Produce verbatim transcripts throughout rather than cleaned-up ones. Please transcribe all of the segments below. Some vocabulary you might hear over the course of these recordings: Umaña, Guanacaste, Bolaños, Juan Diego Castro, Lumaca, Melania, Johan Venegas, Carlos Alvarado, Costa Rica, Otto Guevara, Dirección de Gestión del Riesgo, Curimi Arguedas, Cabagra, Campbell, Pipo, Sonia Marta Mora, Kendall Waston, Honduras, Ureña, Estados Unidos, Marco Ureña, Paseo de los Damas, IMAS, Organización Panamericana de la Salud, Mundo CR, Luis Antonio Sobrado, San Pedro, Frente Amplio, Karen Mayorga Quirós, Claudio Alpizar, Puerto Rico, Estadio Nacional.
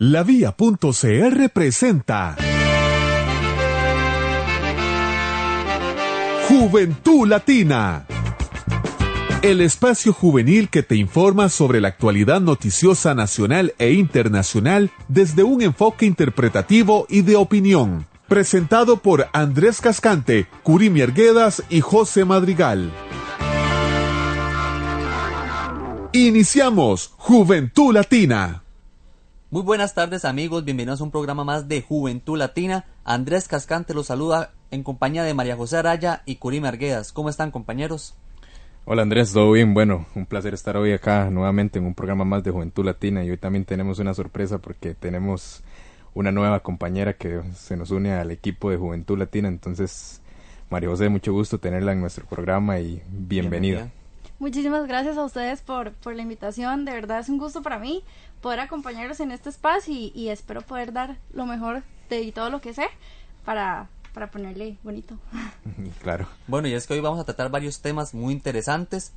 La vía punto c r presenta Juventud Latina, el espacio juvenil que te informa sobre la actualidad noticiosa nacional e internacional desde un enfoque interpretativo y de opinión. Presentado por Andrés Cascante, Curimi Arguedas y José Madrigal. Iniciamos Juventud Latina. Muy buenas tardes amigos, bienvenidos a un programa más de Juventud Latina. Andrés Cascante los saluda en compañía de María José Araya y Curimi Arguedas. ¿Cómo están, compañeros? Hola Andrés, ¿todo bien? Bueno, un placer estar hoy acá nuevamente en un programa más de Juventud Latina, y hoy también tenemos una sorpresa porque tenemos una nueva compañera que se nos une al equipo de Juventud Latina. Entonces, María José, mucho gusto tenerla en nuestro programa y bienvenida. Bienvenida. Muchísimas gracias a ustedes por, por la invitación, de verdad es un gusto para mí poder acompañarlos en este espacio y, y espero poder dar lo mejor de todo lo que sé para, para ponerle bonito. Claro. Bueno, y es que hoy vamos a tratar varios temas muy interesantes,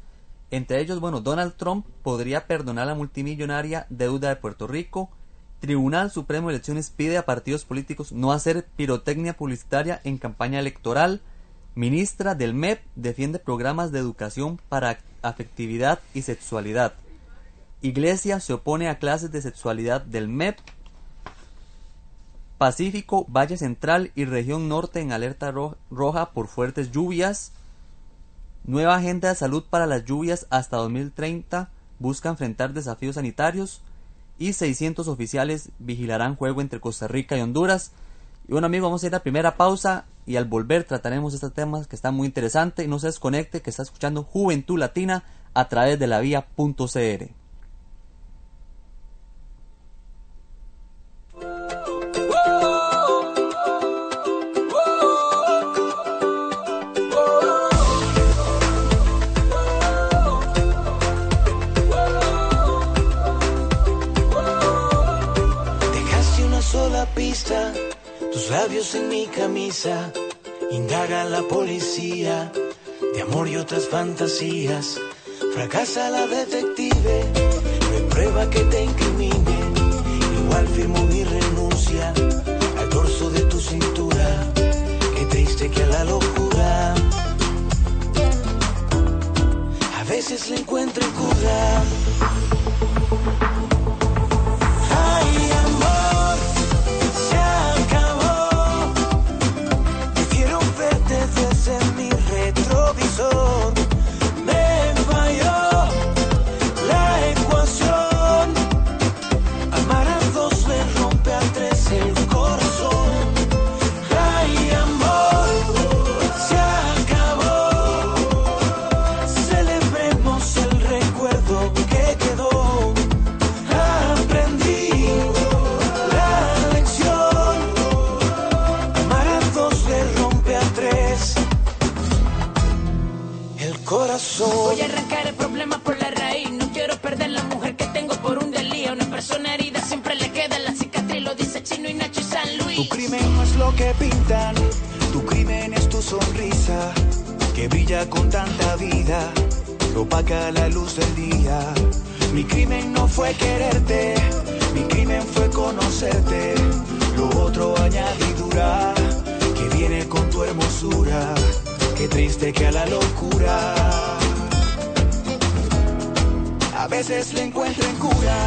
entre ellos, bueno, Donald Trump podría perdonar la multimillonaria deuda de Puerto Rico, Tribunal Supremo de Elecciones pide a partidos políticos no hacer pirotecnia publicitaria en campaña electoral, ministra del M E P defiende programas de educación para afectividad y sexualidad. Iglesia se opone a clases de sexualidad del M E P. Pacífico, Valle Central y Región Norte en alerta ro- roja por fuertes lluvias. Nueva agenda de salud para las lluvias hasta dos mil treinta busca enfrentar desafíos sanitarios. Y seiscientos oficiales vigilarán juego entre Costa Rica y Honduras. Y bueno amigos, vamos a ir a la primera pausa y al volver trataremos estos temas que están muy interesantes. No se desconecte, que está escuchando Juventud Latina a través de la vía punto c r. Tus labios en mi camisa, indaga la policía, de amor y otras fantasías. Fracasa la detective, no hay prueba que te incrimine. Igual firmo mi renuncia al dorso de tu cintura. Qué triste que a la locura a veces le encuentro cura. Ay, amor. En mi retrovisor me falló la ecuación. Amar a dos le rompe a tres el corazón. Ay, amor, se acabó. Celebremos el recuerdo que quedó. Aprendí la lección. Amar a dos le rompe a tres corazón. Voy a arrancar el problema por la raíz. No quiero perder la mujer que tengo por un delío. Una persona herida siempre le queda la cicatriz. Lo dice Chino y Nacho y San Luis. Tu crimen no es lo que pintan. Tu crimen es tu sonrisa, que brilla con tanta vida, lo opaca la luz del día. Mi crimen no fue quererte, mi crimen fue conocerte. Lo otro añadidura que viene con tu hermosura. Qué triste que a la locura a veces le encuentren cura.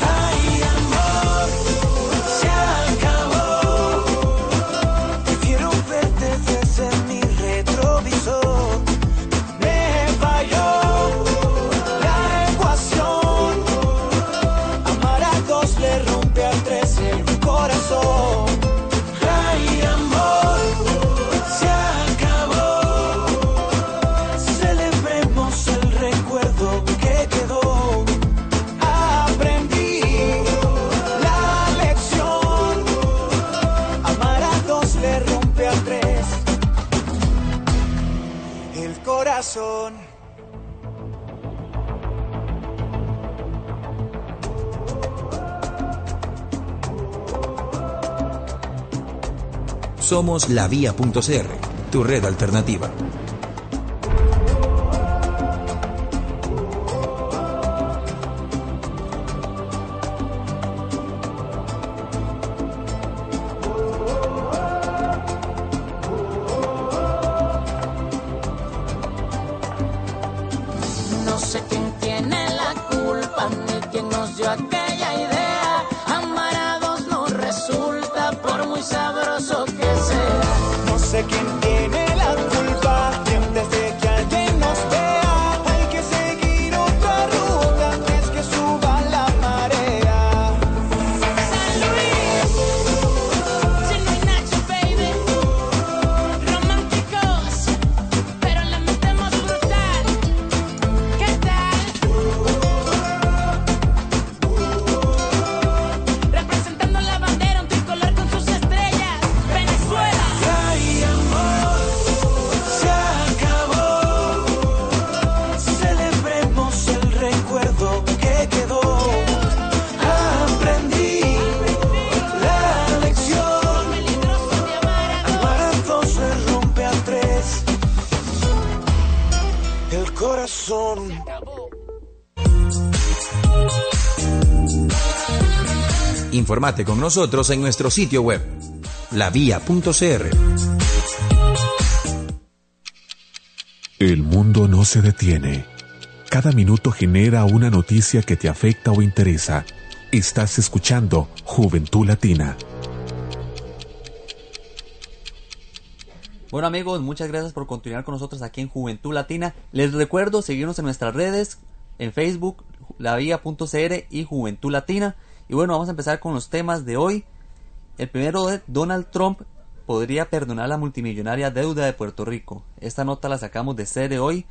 Ay, amor, se acabó. Prefiero verte desde mi retrovisor. Me falló la ecuación. Amar a dos le rompe a tres el corazón. Somos la vía punto c r, tu red alternativa. Informate con nosotros en nuestro sitio web, la vía punto c r. El mundo no se detiene. Cada minuto genera una noticia que te afecta o interesa. Estás escuchando Juventud Latina. Bueno, amigos, muchas gracias por continuar con nosotros aquí en Juventud Latina. Les recuerdo seguirnos en nuestras redes, en Facebook, la vía punto c r y Juventud Latina. Y bueno, vamos a empezar con los temas de hoy. El primero es: Donald Trump podría perdonar la multimillonaria deuda de Puerto Rico. Esta nota la sacamos de C R hoy,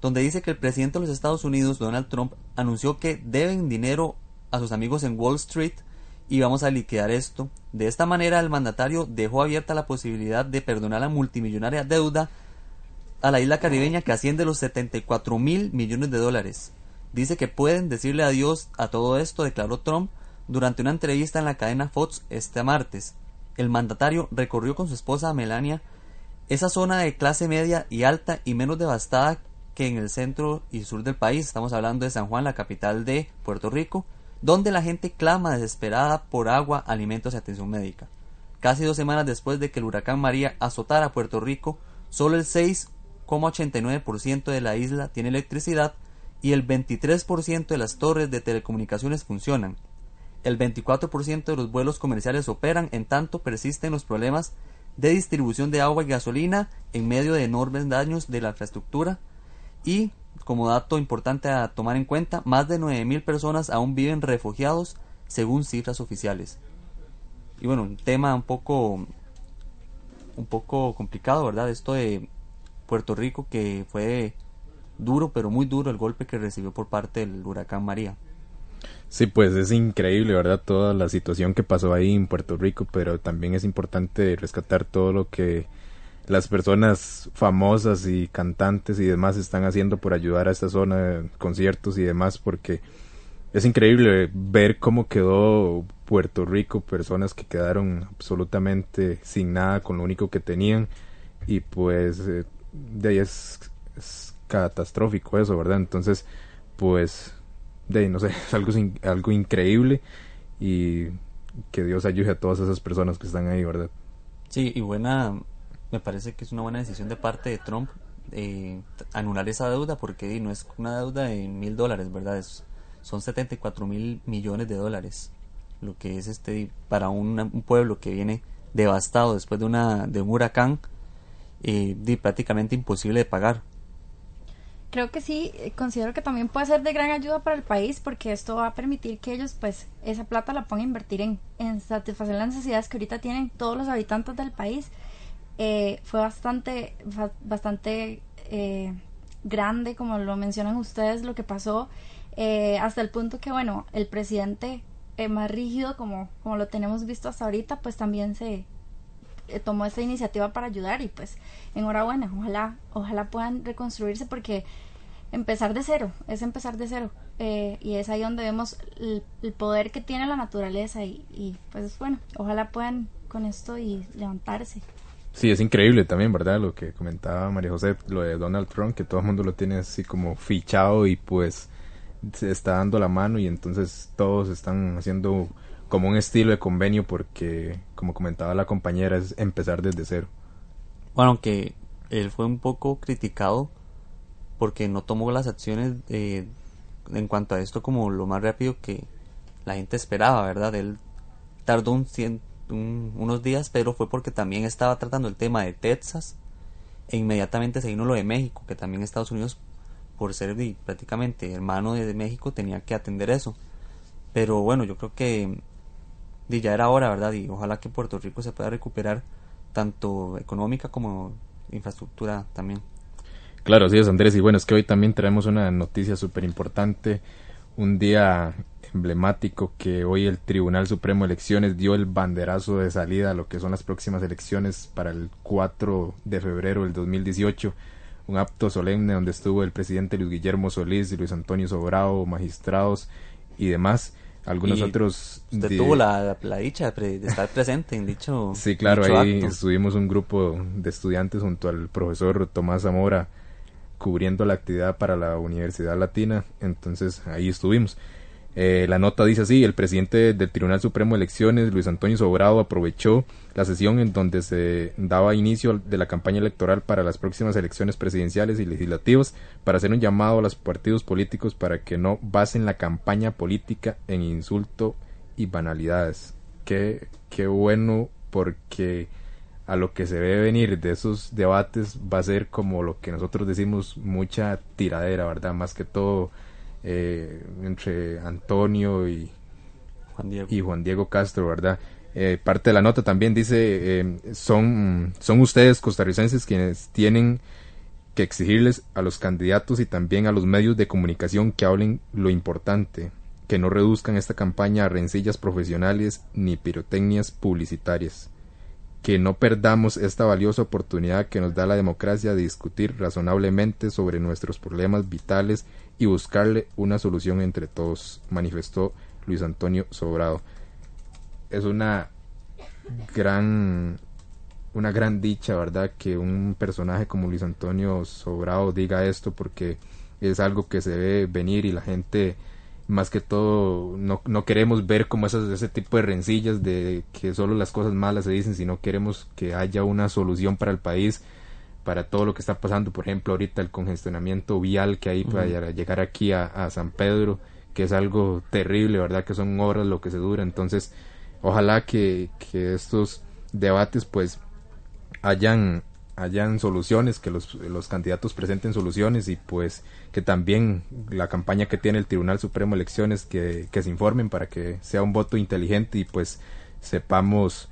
donde dice que el presidente de los Estados Unidos, Donald Trump, anunció que deben dinero a sus amigos en Wall Street y vamos a liquidar esto. De esta manera, el mandatario dejó abierta la posibilidad de perdonar la multimillonaria deuda a la isla caribeña, que asciende los setenta y cuatro mil millones de dólares. Dice que pueden decirle adiós a todo esto, declaró Trump durante una entrevista en la cadena Fox este martes. El mandatario recorrió con su esposa Melania esa zona de clase media y alta y menos devastada que en el centro y sur del país. Estamos hablando de San Juan, la capital de Puerto Rico, donde la gente clama desesperada por agua, alimentos y atención médica. Casi dos semanas después de que el huracán María azotara a Puerto Rico, solo el seis coma ochenta y nueve por ciento de la isla tiene electricidad y el veintitrés por ciento de las torres de telecomunicaciones funcionan. El veinticuatro por ciento de los vuelos comerciales operan, en tanto persisten los problemas de distribución de agua y gasolina en medio de enormes daños de la infraestructura. Y, como dato importante a tomar en cuenta, más de nueve mil personas aún viven refugiados, según cifras oficiales. Y bueno, un tema un poco, un poco complicado, ¿verdad? Esto de Puerto Rico, que fue duro, pero muy duro el golpe que recibió por parte del huracán María. Sí, pues es increíble, ¿verdad? Toda la situación que pasó ahí en Puerto Rico, pero también es importante rescatar todo lo que las personas famosas y cantantes y demás están haciendo por ayudar a esta zona, conciertos y demás, porque es increíble ver cómo quedó Puerto Rico, personas que quedaron absolutamente sin nada, con lo único que tenían, y pues eh, de ahí es, es catastrófico eso, ¿verdad? Entonces, pues... de no sé, es algo, algo increíble, y que Dios ayude a todas esas personas que están ahí, ¿verdad? Sí, y buena, me parece que es una buena decisión de parte de Trump eh, anular esa deuda, porque no es una deuda de mil dólares, ¿verdad? Es, son setenta y cuatro mil millones de dólares, lo que es este para una, un pueblo que viene devastado después de, una, de un huracán, eh, de, prácticamente imposible de pagar. Creo que sí, considero que también puede ser de gran ayuda para el país, porque esto va a permitir que ellos, pues, esa plata la puedan invertir en, en satisfacer las necesidades que ahorita tienen todos los habitantes del país. Eh, fue bastante, bastante eh, grande, como lo mencionan ustedes, lo que pasó, eh, hasta el punto que, bueno, el presidente eh, más rígido, como, como lo tenemos visto hasta ahorita, pues también se... tomó esta iniciativa para ayudar, y pues enhorabuena, ojalá, ojalá puedan reconstruirse, porque empezar de cero, es empezar de cero, eh, y es ahí donde vemos el, el poder que tiene la naturaleza, y, y pues bueno, ojalá puedan con esto y levantarse. Sí, es increíble también, ¿verdad? Lo que comentaba María José, lo de Donald Trump, que todo el mundo lo tiene así como fichado y pues se está dando la mano y entonces todos están haciendo como un estilo de convenio porque, como comentaba la compañera, es empezar desde cero. Bueno, aunque él fue un poco criticado porque no tomó las acciones eh, en cuanto a esto como lo más rápido que la gente esperaba, ¿verdad? Él tardó un cien, un, unos días, pero fue porque también estaba tratando el tema de Texas e inmediatamente se vino lo de México, que también Estados Unidos, por ser prácticamente hermano de México, tenía que atender eso. Pero bueno, yo creo que ya era hora, ¿verdad? Y ojalá que Puerto Rico se pueda recuperar tanto económica como infraestructura también. Claro, así es, Andrés. Y bueno, es que hoy también traemos una noticia súper importante, un día emblemático, que hoy el Tribunal Supremo de Elecciones dio el banderazo de salida a lo que son las próximas elecciones para el cuatro de febrero del dos mil dieciocho. Un acto solemne donde estuvo el presidente Luis Guillermo Solís, Luis Antonio Sobrado, magistrados y demás. Algunos y otros... Usted de... tuvo la, la dicha de estar presente en dicho sí, claro, dicho ahí acto. Estuvimos un grupo de estudiantes junto al profesor Tomás Zamora cubriendo la actividad para la Universidad Latina, entonces ahí estuvimos. Eh, la nota dice así: el presidente del Tribunal Supremo de Elecciones, Luis Antonio Sobrado, aprovechó la sesión en donde se daba inicio de la campaña electoral para las próximas elecciones presidenciales y legislativas para hacer un llamado a los partidos políticos para que no basen la campaña política en insulto y banalidades. Qué, qué bueno, porque a lo que se ve venir de esos debates va a ser como lo que nosotros decimos, mucha tiradera, ¿verdad? Más que todo Eh, entre Antonio y Juan Diego, y Juan Diego Castro, ¿verdad? Eh, parte de la nota también dice, eh, son, son ustedes costarricenses quienes tienen que exigirles a los candidatos y también a los medios de comunicación que hablen lo importante, que no reduzcan esta campaña a rencillas profesionales ni pirotecnias publicitarias, que no perdamos esta valiosa oportunidad que nos da la democracia de discutir razonablemente sobre nuestros problemas vitales y buscarle una solución entre todos, manifestó Luis Antonio Sobrado. Es una gran, una gran dicha, ¿verdad?, que un personaje como Luis Antonio Sobrado diga esto, porque es algo que se ve venir y la gente... Más que todo, no, no queremos ver como esas, ese tipo de rencillas de que solo las cosas malas se dicen, sino queremos que haya una solución para el país, para todo lo que está pasando. Por ejemplo, ahorita el congestionamiento vial que hay para uh-huh. llegar aquí a, a San Pedro, que es algo terrible, ¿verdad? Que son horas lo que se dura. Entonces, ojalá que, que estos debates pues hayan... hayan soluciones, que los, los candidatos presenten soluciones y pues que también la campaña que tiene el Tribunal Supremo de Elecciones que, que se informen para que sea un voto inteligente y pues sepamos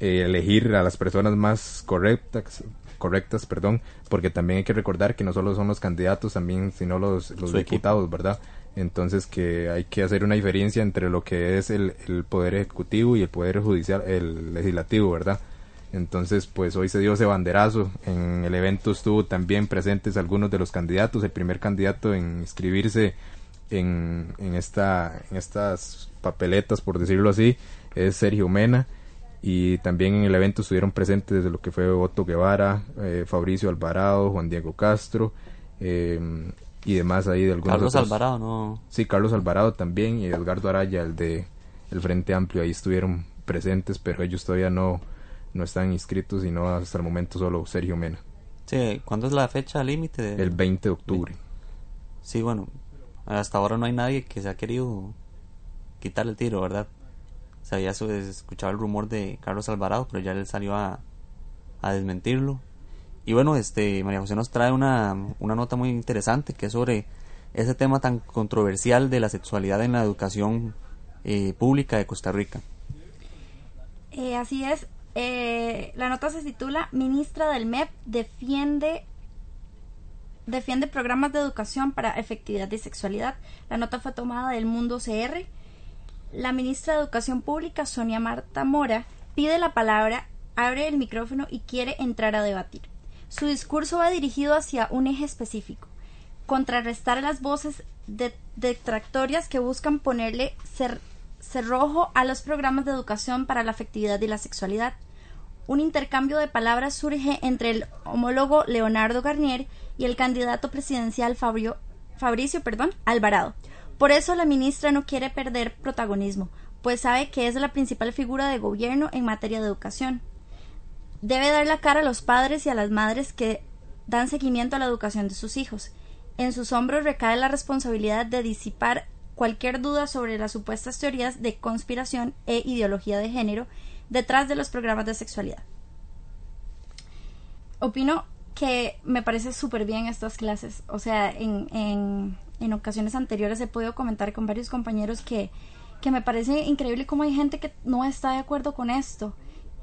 eh, elegir a las personas más correctas, correctas perdón, porque también hay que recordar que no solo son los candidatos también, sino los, los diputados, ¿verdad? Entonces que hay que hacer una diferencia entre lo que es el, el Poder Ejecutivo y el Poder Judicial, el Legislativo, ¿verdad? Entonces, pues hoy se dio ese banderazo. En el evento estuvo también presentes algunos de los candidatos. El primer candidato en inscribirse en, en, esta, en estas papeletas, por decirlo así, es Sergio Mena. Y también en el evento estuvieron presentes desde lo que fue Otto Guevara, eh, Fabricio Alvarado, Juan Diego Castro eh, y demás ahí de algunos Carlos otros. Alvarado, ¿no? Sí, Carlos Alvarado también y Edgardo Araya, el de el Frente Amplio. Ahí estuvieron presentes, pero ellos todavía no... no están inscritos, sino hasta el momento solo Sergio Mena. Sí, ¿cuándo es la fecha límite? De... El veinte de octubre. Sí, bueno, hasta ahora no hay nadie que se ha querido quitar el tiro, ¿verdad? Se había escuchado el rumor de Carlos Alvarado, pero ya él salió a, a desmentirlo. Y bueno, este María José nos trae una, una nota muy interesante que es sobre ese tema tan controversial de la sexualidad en la educación eh, pública de Costa Rica. Eh, así es. Eh, la nota se titula: Ministra del M E P defiende defiende programas de educación para afectividad y sexualidad. La nota fue tomada del Mundo C R. La ministra de Educación Pública, Sonia Marta Mora, pide la palabra, abre el micrófono y quiere entrar a debatir. Su discurso va dirigido hacia un eje específico: contrarrestar las voces detractorias que buscan ponerle cer- cerrojo a los programas de educación para la afectividad y la sexualidad. Un intercambio de palabras surge entre el homólogo Leonardo Garnier y el candidato presidencial Fabio, Fabricio perdón, Alvarado. Por eso la ministra no quiere perder protagonismo, pues sabe que es la principal figura de gobierno en materia de educación. Debe dar la cara a los padres y a las madres que dan seguimiento a la educación de sus hijos. En sus hombros recae la responsabilidad de disipar cualquier duda sobre las supuestas teorías de conspiración e ideología de género detrás de los programas de sexualidad. Opino que me parece súper bien estas clases. O sea, en, en, en ocasiones anteriores he podido comentar con varios compañeros que, que me parece increíble cómo hay gente que no está de acuerdo con esto,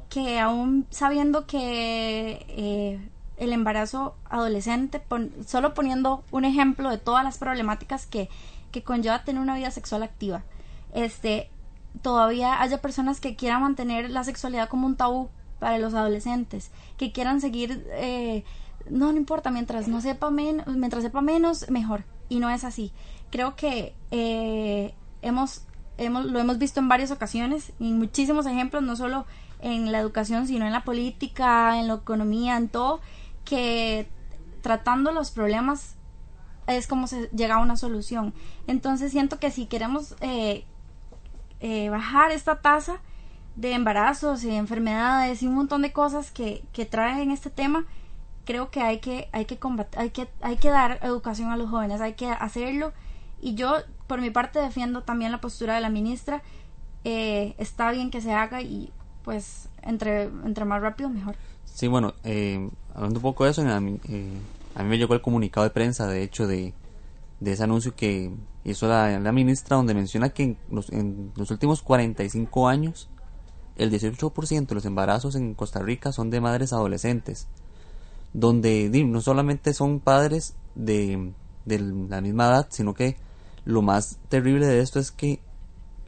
que aún sabiendo que eh, el embarazo adolescente, pon, solo poniendo un ejemplo de todas las problemáticas que, que conlleva tener una vida sexual activa, este... todavía haya personas que quieran mantener la sexualidad como un tabú para los adolescentes, que quieran seguir eh, no, no importa, mientras no sepa menos, mientras sepa menos, mejor, y no es así. Creo que eh, hemos, hemos, lo hemos visto en varias ocasiones, en muchísimos ejemplos, no solo en la educación, sino en la política, en la economía, en todo, que tratando los problemas es como se llega a una solución. Entonces siento que si queremos eh, Eh, bajar esta tasa de embarazos y enfermedades y un montón de cosas que, que traen este tema, creo que hay que hay que, combatir, hay que hay que dar educación a los jóvenes, hay que hacerlo, y yo por mi parte defiendo también la postura de la ministra. Eh, está bien que se haga, y pues entre, entre más rápido mejor. Sí, bueno, eh, hablando un poco de eso, eh, a mí me llegó el comunicado de prensa de hecho de, de ese anuncio que hizo la, la ministra, donde menciona que en los, en los últimos cuarenta y cinco años el dieciocho por ciento de los embarazos en Costa Rica son de madres adolescentes, donde no solamente son padres de, de la misma edad, sino que lo más terrible de esto es que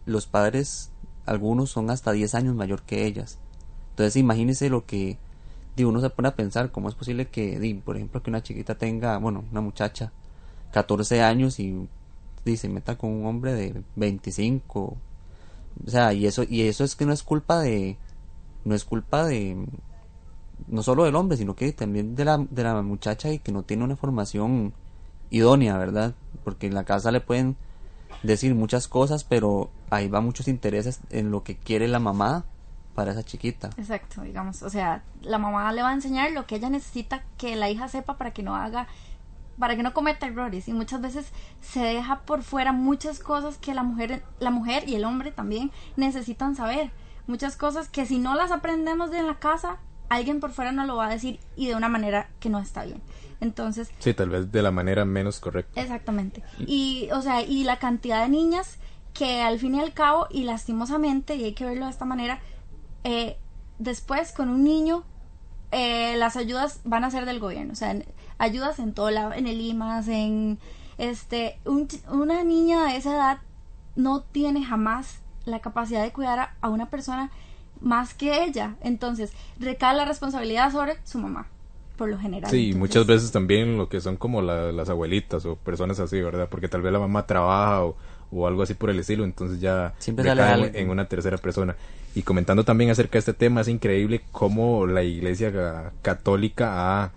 los padres, algunos son hasta diez años mayor que ellas. Entonces imagínense lo que uno se pone a pensar, cómo es posible que, por ejemplo, que una chiquita tenga, bueno, una muchacha catorce años y dice, meta con un hombre de veinticinco. O sea, y eso y eso es que no es culpa de no es culpa de no solo del hombre, sino que también de la de la muchacha, y que no tiene una formación idónea, ¿verdad? Porque en la casa le pueden decir muchas cosas, pero ahí va muchos intereses en lo que quiere la mamá para esa chiquita. Exacto, digamos, o sea, la mamá le va a enseñar lo que ella necesita que la hija sepa para que no haga para que no cometa errores, y muchas veces se deja por fuera muchas cosas que la mujer, la mujer y el hombre también necesitan saber, muchas cosas que si no las aprendemos de la casa, alguien por fuera nos lo va a decir, y de una manera que no está bien. Entonces sí, tal vez de la manera menos correcta. Exactamente. Y o sea, y la cantidad de niñas que al fin y al cabo, y lastimosamente, y hay que verlo de esta manera, eh, después con un niño eh, las ayudas van a ser del gobierno, o sea, ayudas en todo lado, en el I M A S, en este, un, una niña de esa edad no tiene jamás la capacidad de cuidar a, a una persona más que ella, entonces recae la responsabilidad sobre su mamá, por lo general. Sí, entonces, muchas veces también lo que son como la, las abuelitas o personas así, ¿verdad? Porque tal vez la mamá trabaja o, o algo así por el estilo, entonces ya recae en una tercera persona. Y comentando también acerca de este tema, es increíble cómo la Iglesia Católica ha...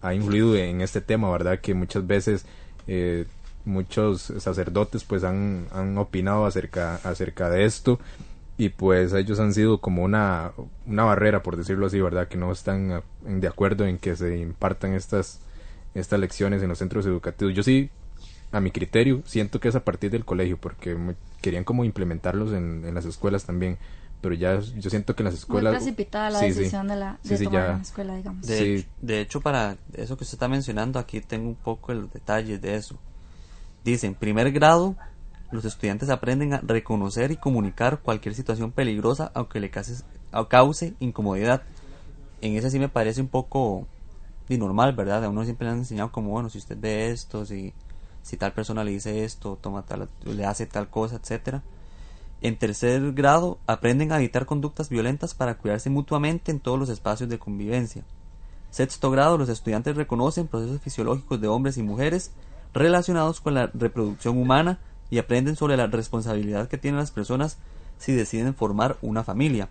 ha influido en este tema, ¿verdad? Que muchas veces eh, muchos sacerdotes pues han, han opinado acerca, acerca de esto, y pues ellos han sido como una, una barrera, por decirlo así, ¿verdad? Que no están de acuerdo en que se impartan estas, estas lecciones en los centros educativos. Yo sí, a mi criterio, siento que es a partir del colegio, porque querían como implementarlos en, en las escuelas también, pero ya yo siento que en las escuelas... Muy precipitada la sí, decisión sí, de, la, de sí, tomar ya, en la escuela, digamos. De, sí. de hecho, para eso que usted está mencionando, aquí tengo un poco los detalles de eso. Dicen, primer grado, los estudiantes aprenden a reconocer y comunicar cualquier situación peligrosa, aunque le case, cause incomodidad. En ese sí me parece un poco de normal, ¿verdad? A uno siempre le han enseñado como, bueno, si usted ve esto, si, si tal persona le dice esto, toma tal, le hace tal cosa, etcétera. En tercer grado, aprenden a evitar conductas violentas para cuidarse mutuamente en todos los espacios de convivencia. Sexto grado, los estudiantes reconocen procesos fisiológicos de hombres y mujeres relacionados con la reproducción humana y aprenden sobre la responsabilidad que tienen las personas si deciden formar una familia.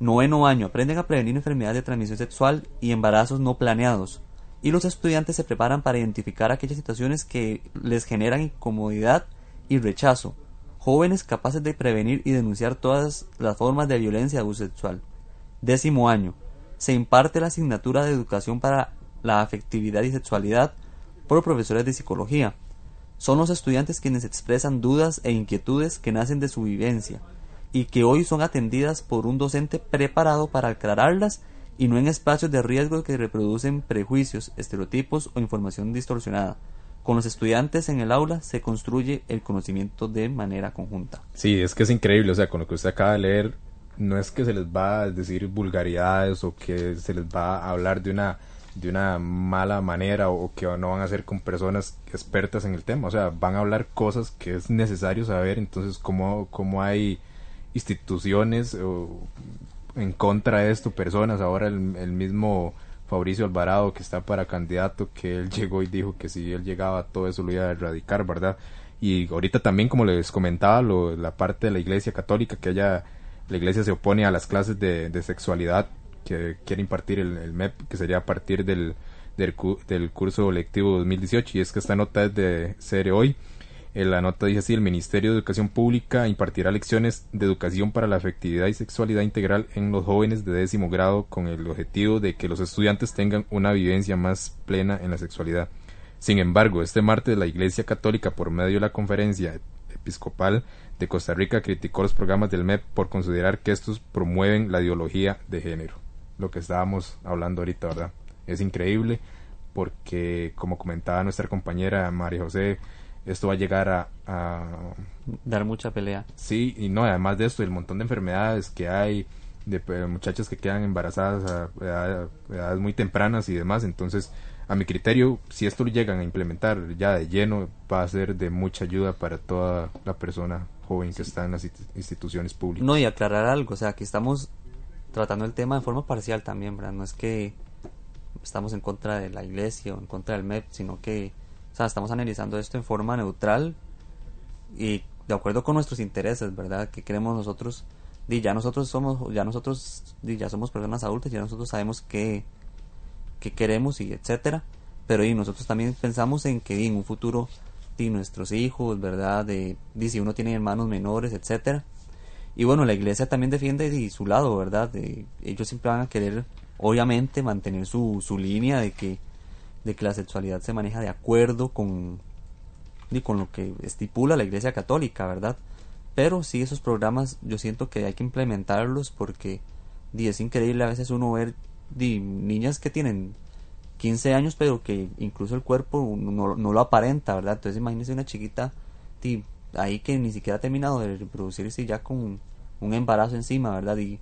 Noveno año, aprenden a prevenir enfermedades de transmisión sexual y embarazos no planeados. Y los estudiantes se preparan para identificar aquellas situaciones que les generan incomodidad y rechazo. Jóvenes capaces de prevenir y denunciar todas las formas de violencia y abuso sexual. Décimo año. Se imparte la asignatura de educación para la afectividad y sexualidad por profesores de psicología. Son los estudiantes quienes expresan dudas e inquietudes que nacen de su vivencia y que hoy son atendidas por un docente preparado para aclararlas y no en espacios de riesgo que reproducen prejuicios, estereotipos o información distorsionada. Con los estudiantes en el aula se construye el conocimiento de manera conjunta. Sí, es que es increíble, o sea, con lo que usted acaba de leer, no es que se les va a decir vulgaridades o que se les va a hablar de una, de una mala manera o que no van a hacer con personas expertas en el tema, o sea, van a hablar cosas que es necesario saber, entonces cómo, cómo hay instituciones o, en contra de esto, personas, ahora el, el mismo... Fabricio Alvarado, que está para candidato, que él llegó y dijo que si él llegaba todo eso lo iba a erradicar, ¿verdad? Y ahorita también, como les comentaba, lo, la parte de la Iglesia Católica, que ella, la Iglesia se opone a las clases de, de sexualidad que quiere impartir el, el M E P, que sería a partir del, del, del curso lectivo dos mil dieciocho, y es que esta nota es de C R Hoy. La nota dice así: el Ministerio de Educación Pública impartirá lecciones de educación para la afectividad y sexualidad integral en los jóvenes de décimo grado con el objetivo de que los estudiantes tengan una vivencia más plena en la sexualidad. Sin embargo, este martes la Iglesia Católica, por medio de la Conferencia Episcopal de Costa Rica, criticó los programas del M E P por considerar que estos promueven la ideología de género. Lo que estábamos hablando ahorita, ¿verdad? Es increíble porque, como comentaba nuestra compañera María José, esto va a llegar a, a... dar mucha pelea. Sí, y no, además de esto, el montón de enfermedades que hay, de eh, muchachas que quedan embarazadas a, a, a edades muy tempranas y demás. Entonces, a mi criterio, si esto lo llegan a implementar ya de lleno, va a ser de mucha ayuda para toda la persona joven que sí. está en las instituciones públicas. No, y aclarar algo, o sea, que estamos tratando el tema de forma parcial también, ¿verdad? No es que estamos en contra de la Iglesia o en contra del M E P, sino que... O sea, estamos analizando esto en forma neutral y de acuerdo con nuestros intereses, ¿verdad? Que queremos nosotros, y ya nosotros somos, ya nosotros, y ya somos personas adultas, ya nosotros sabemos qué, qué queremos y etcétera. Pero y nosotros también pensamos en que y en un futuro de nuestros hijos, ¿verdad? De, de si uno tiene hermanos menores, etcétera. Y bueno, la Iglesia también defiende de su lado, ¿verdad? De, ellos siempre van a querer, obviamente, mantener su, su línea de que de que la sexualidad se maneja de acuerdo con, y con lo que estipula la Iglesia Católica, ¿verdad? Pero sí, esos programas yo siento que hay que implementarlos porque y es increíble a veces uno ver y, niñas que tienen quince años pero que incluso el cuerpo no, no lo aparenta, ¿verdad? Entonces imagínense una chiquita y, ahí que ni siquiera ha terminado de reproducirse ya con un embarazo encima, ¿verdad? Y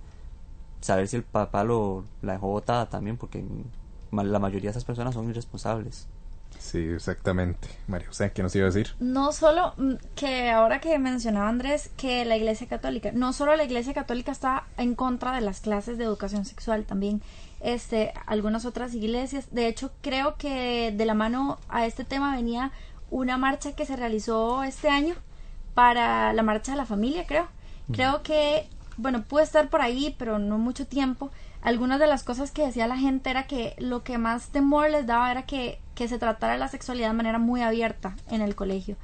saber si el papá lo, la dejó botada también porque... la mayoría de esas personas son irresponsables. Sí, exactamente. María José, ¿qué nos iba a decir? No solo que ahora que mencionaba Andrés que la Iglesia Católica, no solo la Iglesia Católica está en contra de las clases de educación sexual, también este, algunas otras iglesias. De hecho, creo que de la mano a este tema venía una marcha que se realizó este año para la marcha de la familia, creo. Mm. Creo que, bueno, pude estar por ahí, pero no mucho tiempo. Algunas de las cosas que decía la gente era que lo que más temor les daba era que, que se tratara la sexualidad de manera muy abierta en el colegio.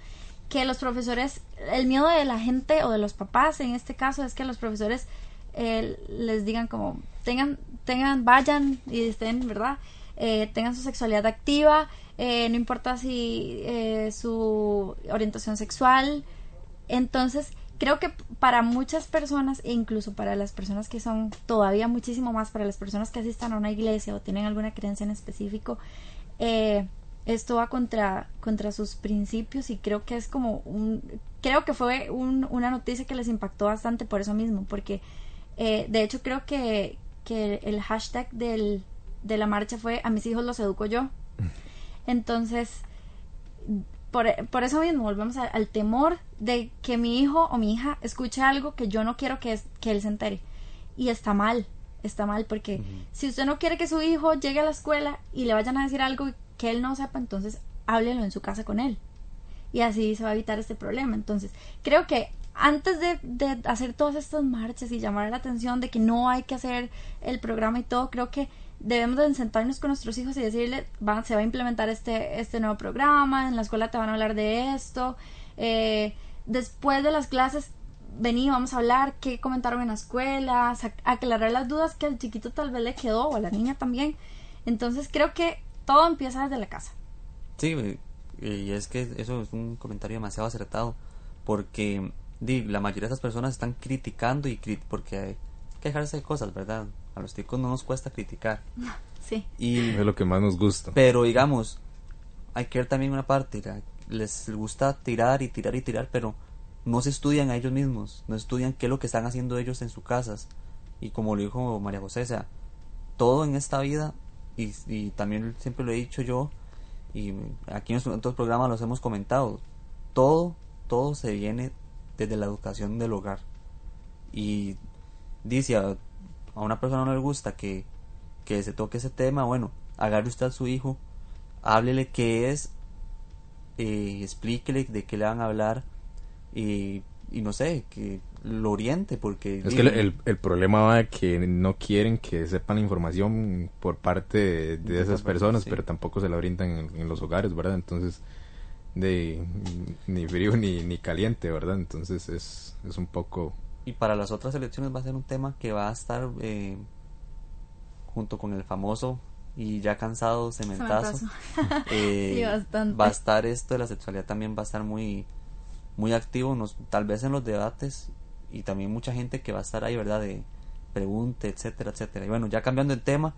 Que los profesores, el miedo de la gente o de los papás en este caso es que los profesores eh, les digan como tengan, tengan, vayan y estén, ¿verdad? Eh, tengan su sexualidad activa, eh, no importa si eh, su orientación sexual. Entonces... creo que para muchas personas, e incluso para las personas que son todavía muchísimo más, para las personas que asistan a una iglesia o tienen alguna creencia en específico, eh, esto va contra, contra sus principios y creo que es como un, creo que fue un, una noticia que les impactó bastante por eso mismo, porque eh, de hecho creo que, que el hashtag del, de la marcha fue "a mis hijos los educo yo". Entonces... Por, por eso mismo volvemos a, al temor de que mi hijo o mi hija escuche algo que yo no quiero que, es, que él se entere. Y está mal, está mal porque uh-huh. si usted no quiere que su hijo llegue a la escuela y le vayan a decir algo que él no sepa, entonces háblelo en su casa con él. y así se va a evitar este problema. Entonces, creo que antes de, de hacer todas estas marchas y llamar la atención de que no hay que hacer el programa y todo, creo que debemos de sentarnos con nuestros hijos y decirles, va, se va a implementar este, este nuevo programa, en la escuela te van a hablar de esto, eh, después de las clases vení, vamos a hablar, qué comentaron en la escuela, aclarar las dudas que al chiquito tal vez le quedó, o a la niña también. Entonces creo que todo empieza desde la casa. Sí, y es que eso es un comentario demasiado acertado, porque la mayoría de esas personas están criticando, y crit- porque hay que dejarse de cosas, ¿verdad? A los ticos no nos cuesta criticar. Sí. Y, es lo que más nos gusta. Pero digamos, hay que ver también una parte, les gusta tirar y tirar y tirar, pero no se estudian a ellos mismos, no estudian qué es lo que están haciendo ellos en sus casas. Y como lo dijo María José, o sea, todo en esta vida, y, y también siempre lo he dicho yo, y aquí en otros programas los hemos comentado, todo, todo se viene desde la educación del hogar. Y dice, a, a una persona no le gusta que, que se toque ese tema, bueno, agarre usted a su hijo, háblele qué es, eh, explíquele de qué le van a hablar, y, y no sé, que lo oriente, porque... Es que el, el, el problema va de que no quieren que sepan la información por parte de, de esas personas, sí, pero tampoco se la orientan en, en los hogares, ¿verdad? Entonces, de, ni frío ni, ni caliente, ¿verdad? Entonces es, es un poco... Y para las otras elecciones va a ser un tema que va a estar eh, junto con el famoso y ya cansado cementazo. cementazo. eh, sí, bastante. Va a estar esto de la sexualidad, también va a estar muy... muy activo, nos, tal vez en los debates, y también mucha gente que va a estar ahí, ¿verdad?, de pregunte, etcétera, etcétera. Y bueno, ya cambiando el tema,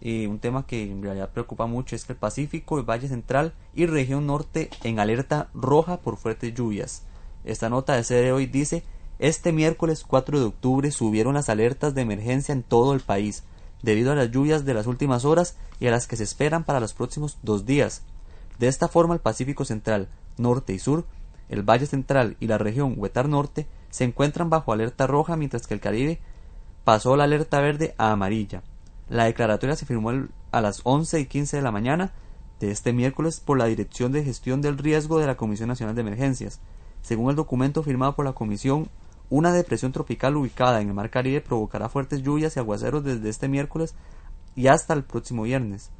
eh, un tema que en realidad preocupa mucho es que el Pacífico, el Valle Central y Región Norte en alerta roja por fuertes lluvias. Esta nota de C R hoy dice, este miércoles cuatro de octubre subieron las alertas de emergencia en todo el país, debido a las lluvias de las últimas horas y a las que se esperan para los próximos dos días. De esta forma, el Pacífico Central, Norte y Sur, el Valle Central y la región Huetar Norte se encuentran bajo alerta roja, mientras que el Caribe pasó la alerta verde a amarilla. La declaratoria se firmó a las once y quince de la mañana de este miércoles por la Dirección de Gestión del Riesgo de la Comisión Nacional de Emergencias. Según el documento firmado por la Comisión, una depresión tropical ubicada en el Mar Caribe provocará fuertes lluvias y aguaceros desde este miércoles y hasta el próximo viernes.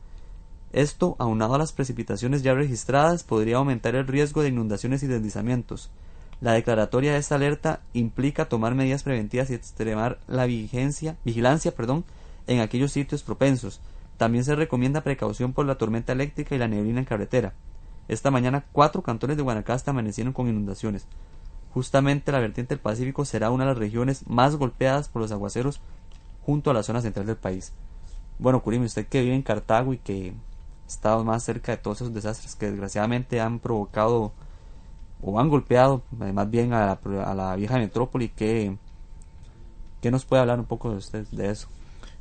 Esto, aunado a las precipitaciones ya registradas, podría aumentar el riesgo de inundaciones y deslizamientos. La declaratoria de esta alerta implica tomar medidas preventivas y extremar la vigencia, vigilancia perdón, en aquellos sitios propensos. También se recomienda precaución por la tormenta eléctrica y la neblina en carretera. Esta mañana, cuatro cantones de Guanacaste amanecieron con inundaciones. Justamente la vertiente del Pacífico será una de las regiones más golpeadas por los aguaceros junto a la zona central del país. Bueno, Curimi, usted que vive en Cartago y que... estado más cerca de todos esos desastres que desgraciadamente han provocado o han golpeado más bien a la, a la vieja metrópoli, ¿qué, qué nos puede hablar un poco de usted de eso?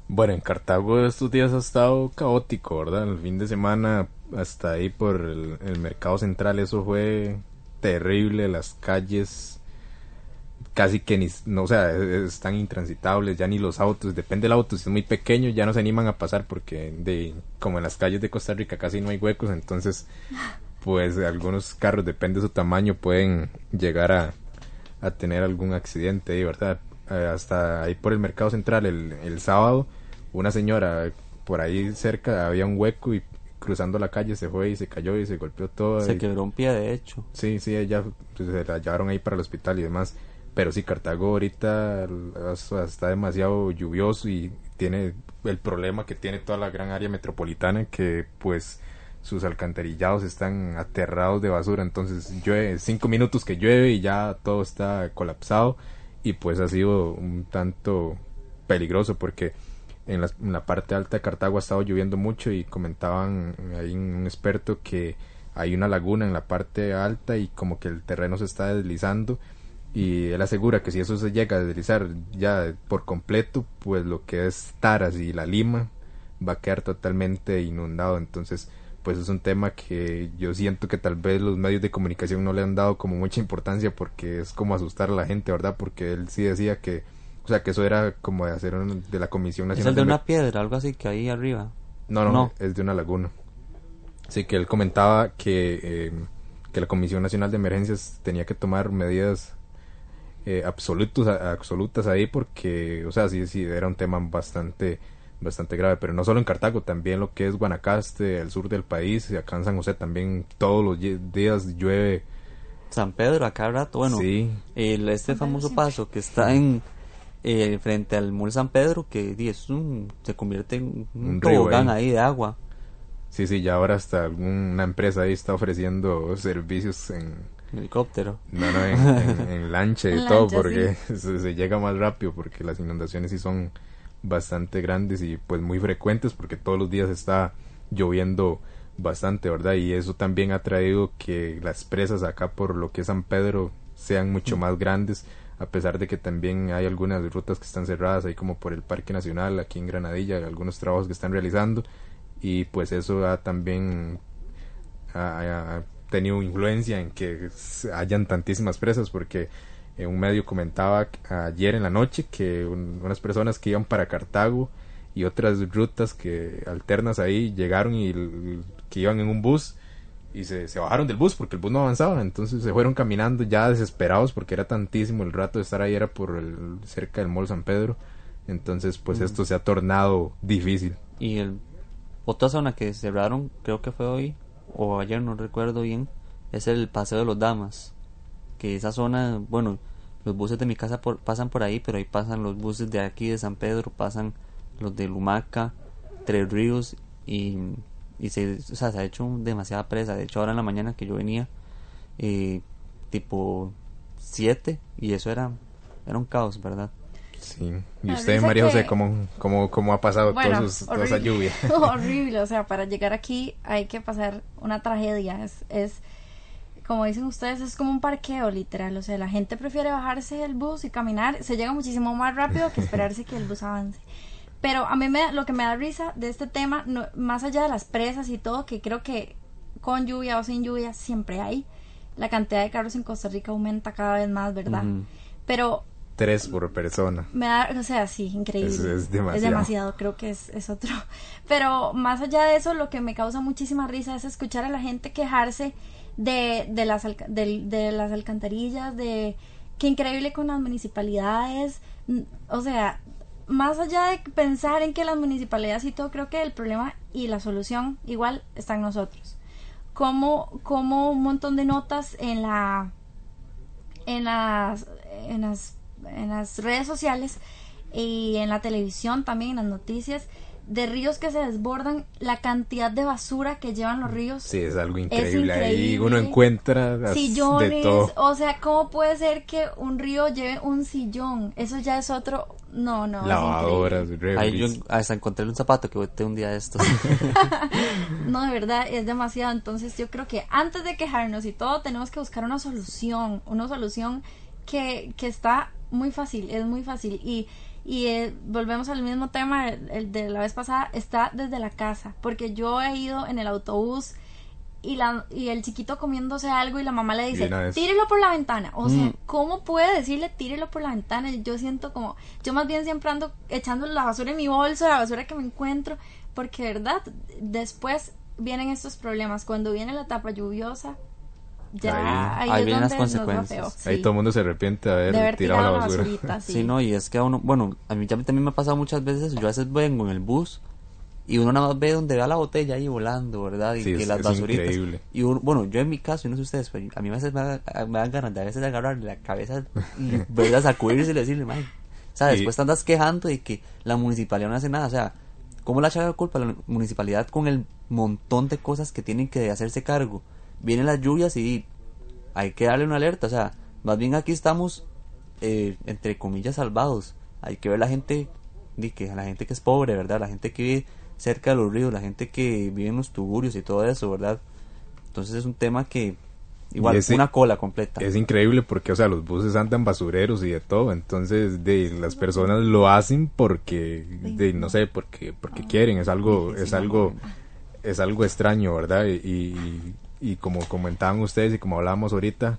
Bueno, en Cartago estos días ha estado caótico, ¿verdad? El fin de semana hasta ahí por el, el mercado central, eso fue terrible, las calles casi que ni, no, o sea, están intransitables, ya ni los autos, depende del auto, si es muy pequeño ya no se animan a pasar porque de como en las calles de Costa Rica casi no hay huecos, entonces pues algunos carros, depende de su tamaño, pueden llegar a, a tener algún accidente, ¿verdad? Hasta ahí por el mercado central el, el sábado, una señora por ahí cerca había un hueco y cruzando la calle se fue y se cayó y se golpeó todo. Se y, quebró un pie de hecho. Sí, sí, ella pues, se la llevaron ahí para el hospital y demás. Pero sí, Cartago ahorita está demasiado lluvioso y tiene el problema que tiene toda la gran área metropolitana, que pues sus alcantarillados están aterrados de basura, entonces llueve, cinco minutos que llueve y ya todo está colapsado, y pues ha sido un tanto peligroso porque en la, en la parte alta de Cartago ha estado lloviendo mucho y comentaban ahí un experto que hay una laguna en la parte alta y como que el terreno se está deslizando. Y él asegura que si eso se llega a deslizar ya por completo, pues lo que es Taras y La Lima va a quedar totalmente inundado. Entonces, pues es un tema que yo siento que tal vez los medios de comunicación no le han dado como mucha importancia porque es como asustar a la gente, ¿verdad? Porque él sí decía que, o sea, que eso era como de hacer un, de la Comisión Nacional. ¿Es el de una piedra, algo así que ahí arriba? No, no, no, es de una laguna. Así que él comentaba que... Eh, que la Comisión Nacional de Emergencias tenía que tomar medidas eh, absolutos, a, absolutas ahí, porque, o sea, sí, sí, era un tema bastante, bastante grave, pero no solo en Cartago, también lo que es Guanacaste, el sur del país, acá en San José también todos los días llueve. San Pedro, acá rato, bueno, sí. el, este famoso paso que está en eh, frente al Mall San Pedro, que es un, se convierte en un, un tobogán ahí. ahí de agua. Sí, sí, ya ahora hasta alguna empresa ahí está ofreciendo servicios en helicóptero, no, no, en, en, en lancha y todo, lancha, porque sí. se, se llega más rápido, porque las inundaciones sí son bastante grandes y pues muy frecuentes, porque todos los días está lloviendo bastante, ¿verdad? Y eso también ha traído que las presas acá por lo que es San Pedro sean mucho más grandes, a pesar de que también hay algunas rutas que están cerradas, ahí como por el Parque Nacional, aquí en Granadilla, algunos trabajos que están realizando, y pues eso ha también ha, ha tenido influencia en que hayan tantísimas presas, porque un medio comentaba ayer en la noche que un, unas personas que iban para Cartago y otras rutas que alternas ahí llegaron y l, que iban en un bus y se, se bajaron del bus porque el bus no avanzaba, entonces se fueron caminando ya desesperados porque era tantísimo el rato de estar ahí, era por el, cerca del Mall San Pedro, entonces pues mm. esto se ha tornado difícil. Y el, otra zona que cerraron, creo que fue hoy o ayer, no recuerdo bien, es el Paseo de los Damas, que esa zona, bueno, los buses de mi casa por, pasan por ahí, pero ahí pasan los buses de aquí de San Pedro, pasan los de Lumaca, Tres Ríos, y, y se, o sea, se ha hecho demasiada presa. De hecho, ahora en la mañana que yo venía eh, tipo siete, y eso era era un caos, ¿verdad? Sí. ¿Y usted, María José, que... cómo, cómo, cómo ha pasado bueno, toda, sus, toda esa lluvia? Horrible, o sea, para llegar aquí hay que pasar una tragedia, es... es como dicen ustedes, es como un parqueo literal, o sea, la gente prefiere bajarse del bus y caminar, se llega muchísimo más rápido que esperarse que el bus avance. Pero a mí me, lo que me da risa de este tema, no, más allá de las presas y todo, que creo que con lluvia o sin lluvia siempre hay, la cantidad de carros en Costa Rica aumenta cada vez más, ¿verdad? Mm. Pero... Tres por persona. Me da, o sea, sí, increíble. Es, es demasiado. Es demasiado, creo que es, es otro. Pero más allá de eso, lo que me causa muchísima risa es escuchar a la gente quejarse de de las de, de las alcantarillas, de qué increíble con las municipalidades, o sea, más allá de pensar en que las municipalidades y todo, creo que el problema y la solución igual están nosotros, como como un montón de notas en la en las en las en las redes sociales y en la televisión también, en las noticias, de ríos que se desbordan, la cantidad de basura que llevan los ríos. Sí, es algo increíble. Es increíble. Ahí uno encuentra sillones, de todo. O sea, ¿cómo puede ser que un río lleve un sillón? Eso ya es otro. No, no. Lavadoras, ahí yo hasta encontré un zapato que boté un día de estos. No, de verdad, es demasiado. Entonces, yo creo que antes de quejarnos y todo, tenemos que buscar una solución. Una solución que, que está muy fácil, es muy fácil. Y. Y eh, volvemos al mismo tema el, el de la vez pasada, está desde la casa, porque yo he ido en el autobús y la y el chiquito comiéndose algo y la mamá le dice, tírelo por la ventana, o mm. sea, ¿cómo puede decirle tírelo por la ventana? Yo siento como, yo más bien siempre ando echando la basura en mi bolso, la basura que me encuentro, porque de verdad, después vienen estos problemas, cuando viene la etapa lluviosa, ya ahí, ahí, ahí vienen las consecuencias, sí. Ahí todo el mundo se arrepiente de haber, de haber tirado, tirado la basura, basurita, sí. Sí, no, y es que a uno, bueno, a mí también me ha pasado muchas veces, yo a veces vengo en el bus y uno nada más ve donde va la botella ahí volando, ¿verdad? Y sí, que es, las es basuritas increíble. Y uno, bueno, yo en mi caso, yo no sé ustedes, pero a mí a veces me, da, me dan ganas de a veces agarrarle la cabeza y verla sacudirse y decirle, man, o sea, después te andas quejando de que la municipalidad no hace nada, o sea, ¿cómo le echa la culpa a la municipalidad con el montón de cosas que tienen que hacerse cargo? Vienen las lluvias y hay que darle una alerta, o sea, más bien aquí estamos eh, entre comillas salvados, hay que ver la gente, que la gente que es pobre, ¿verdad? La gente que vive cerca de los ríos, la gente que vive en los tugurios y todo eso, ¿verdad? Entonces es un tema que igual es una cola completa. Es increíble porque, o sea, los buses andan basureros y de todo, entonces de las personas lo hacen porque de, no sé, porque porque ah, quieren, es algo sí, sí, es sí, algo no, es algo extraño, ¿verdad? Y, y y como comentaban ustedes y como hablábamos ahorita,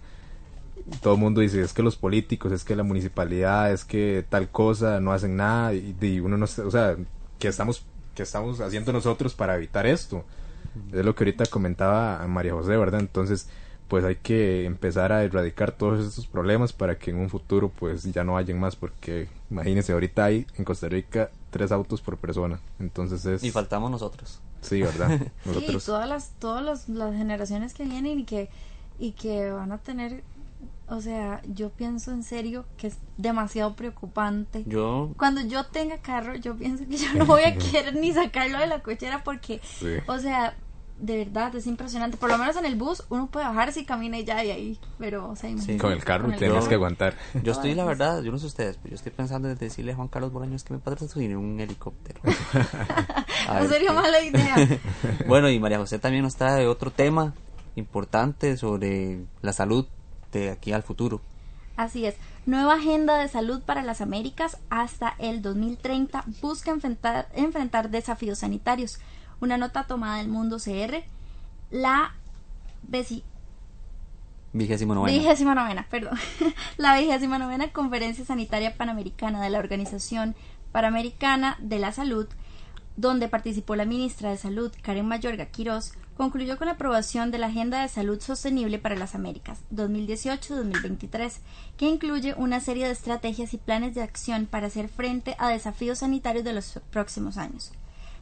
todo el mundo dice, es que los políticos, es que la municipalidad, es que tal cosa, no hacen nada, y, y uno no, o sea, ¿qué estamos, qué estamos haciendo nosotros para evitar esto? Es lo que ahorita comentaba María José, ¿verdad? Entonces, pues hay que empezar a erradicar todos estos problemas para que en un futuro pues ya no hayan más, porque imagínense, ahorita hay en Costa Rica tres autos por persona, entonces es... Y faltamos nosotros. Sí, ¿verdad? Nosotros. Sí, todas las todas las, las generaciones que vienen y que, y que van a tener... O sea, yo pienso en serio que es demasiado preocupante. Yo... Cuando yo tenga carro, yo pienso que yo no voy a querer ni sacarlo de la cochera porque, sí. O sea, de verdad es impresionante. Por lo menos en el bus uno puede bajarse y camina y ya de ahí. Pero, o sea, sí. Con el carro tenemos que aguantar. Yo estoy, la verdad, yo no sé ustedes, pero yo estoy pensando en decirle a Juan Carlos Bolaños que me patrocine un helicóptero. No sería mala idea. Bueno, y María José también nos trae otro tema importante sobre la salud. De aquí al futuro. Así es, nueva agenda de salud para las Américas hasta el dos mil treinta busca enfrentar, enfrentar desafíos sanitarios. Una nota tomada del Mundo C R, la vigésima novena. Vigésima novena, perdón. La vigésima novena Conferencia Sanitaria Panamericana de la Organización Panamericana de la Salud, donde participó la ministra de Salud, Karen Mayorga Quirós, concluyó con la aprobación de la Agenda de Salud Sostenible para las Américas dos mil dieciocho a dos mil veintitrés, que incluye una serie de estrategias y planes de acción para hacer frente a desafíos sanitarios de los próximos años.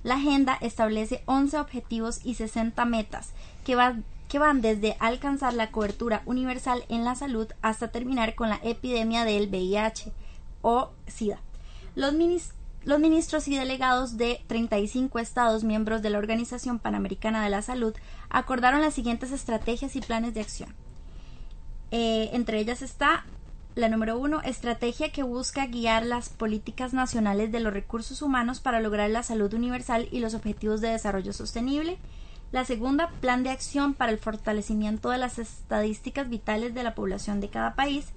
La agenda establece once objetivos y sesenta metas que van, que van desde alcanzar la cobertura universal en la salud hasta terminar con la epidemia del V I H o SIDA. Los ministros Los ministros y delegados de treinta y cinco estados miembros de la Organización Panamericana de la Salud acordaron las siguientes estrategias y planes de acción. Eh, entre ellas está la número uno, estrategia que busca guiar las políticas nacionales de los recursos humanos para lograr la salud universal y los objetivos de desarrollo sostenible. La segunda, plan de acción para el fortalecimiento de las estadísticas vitales de la población de cada país.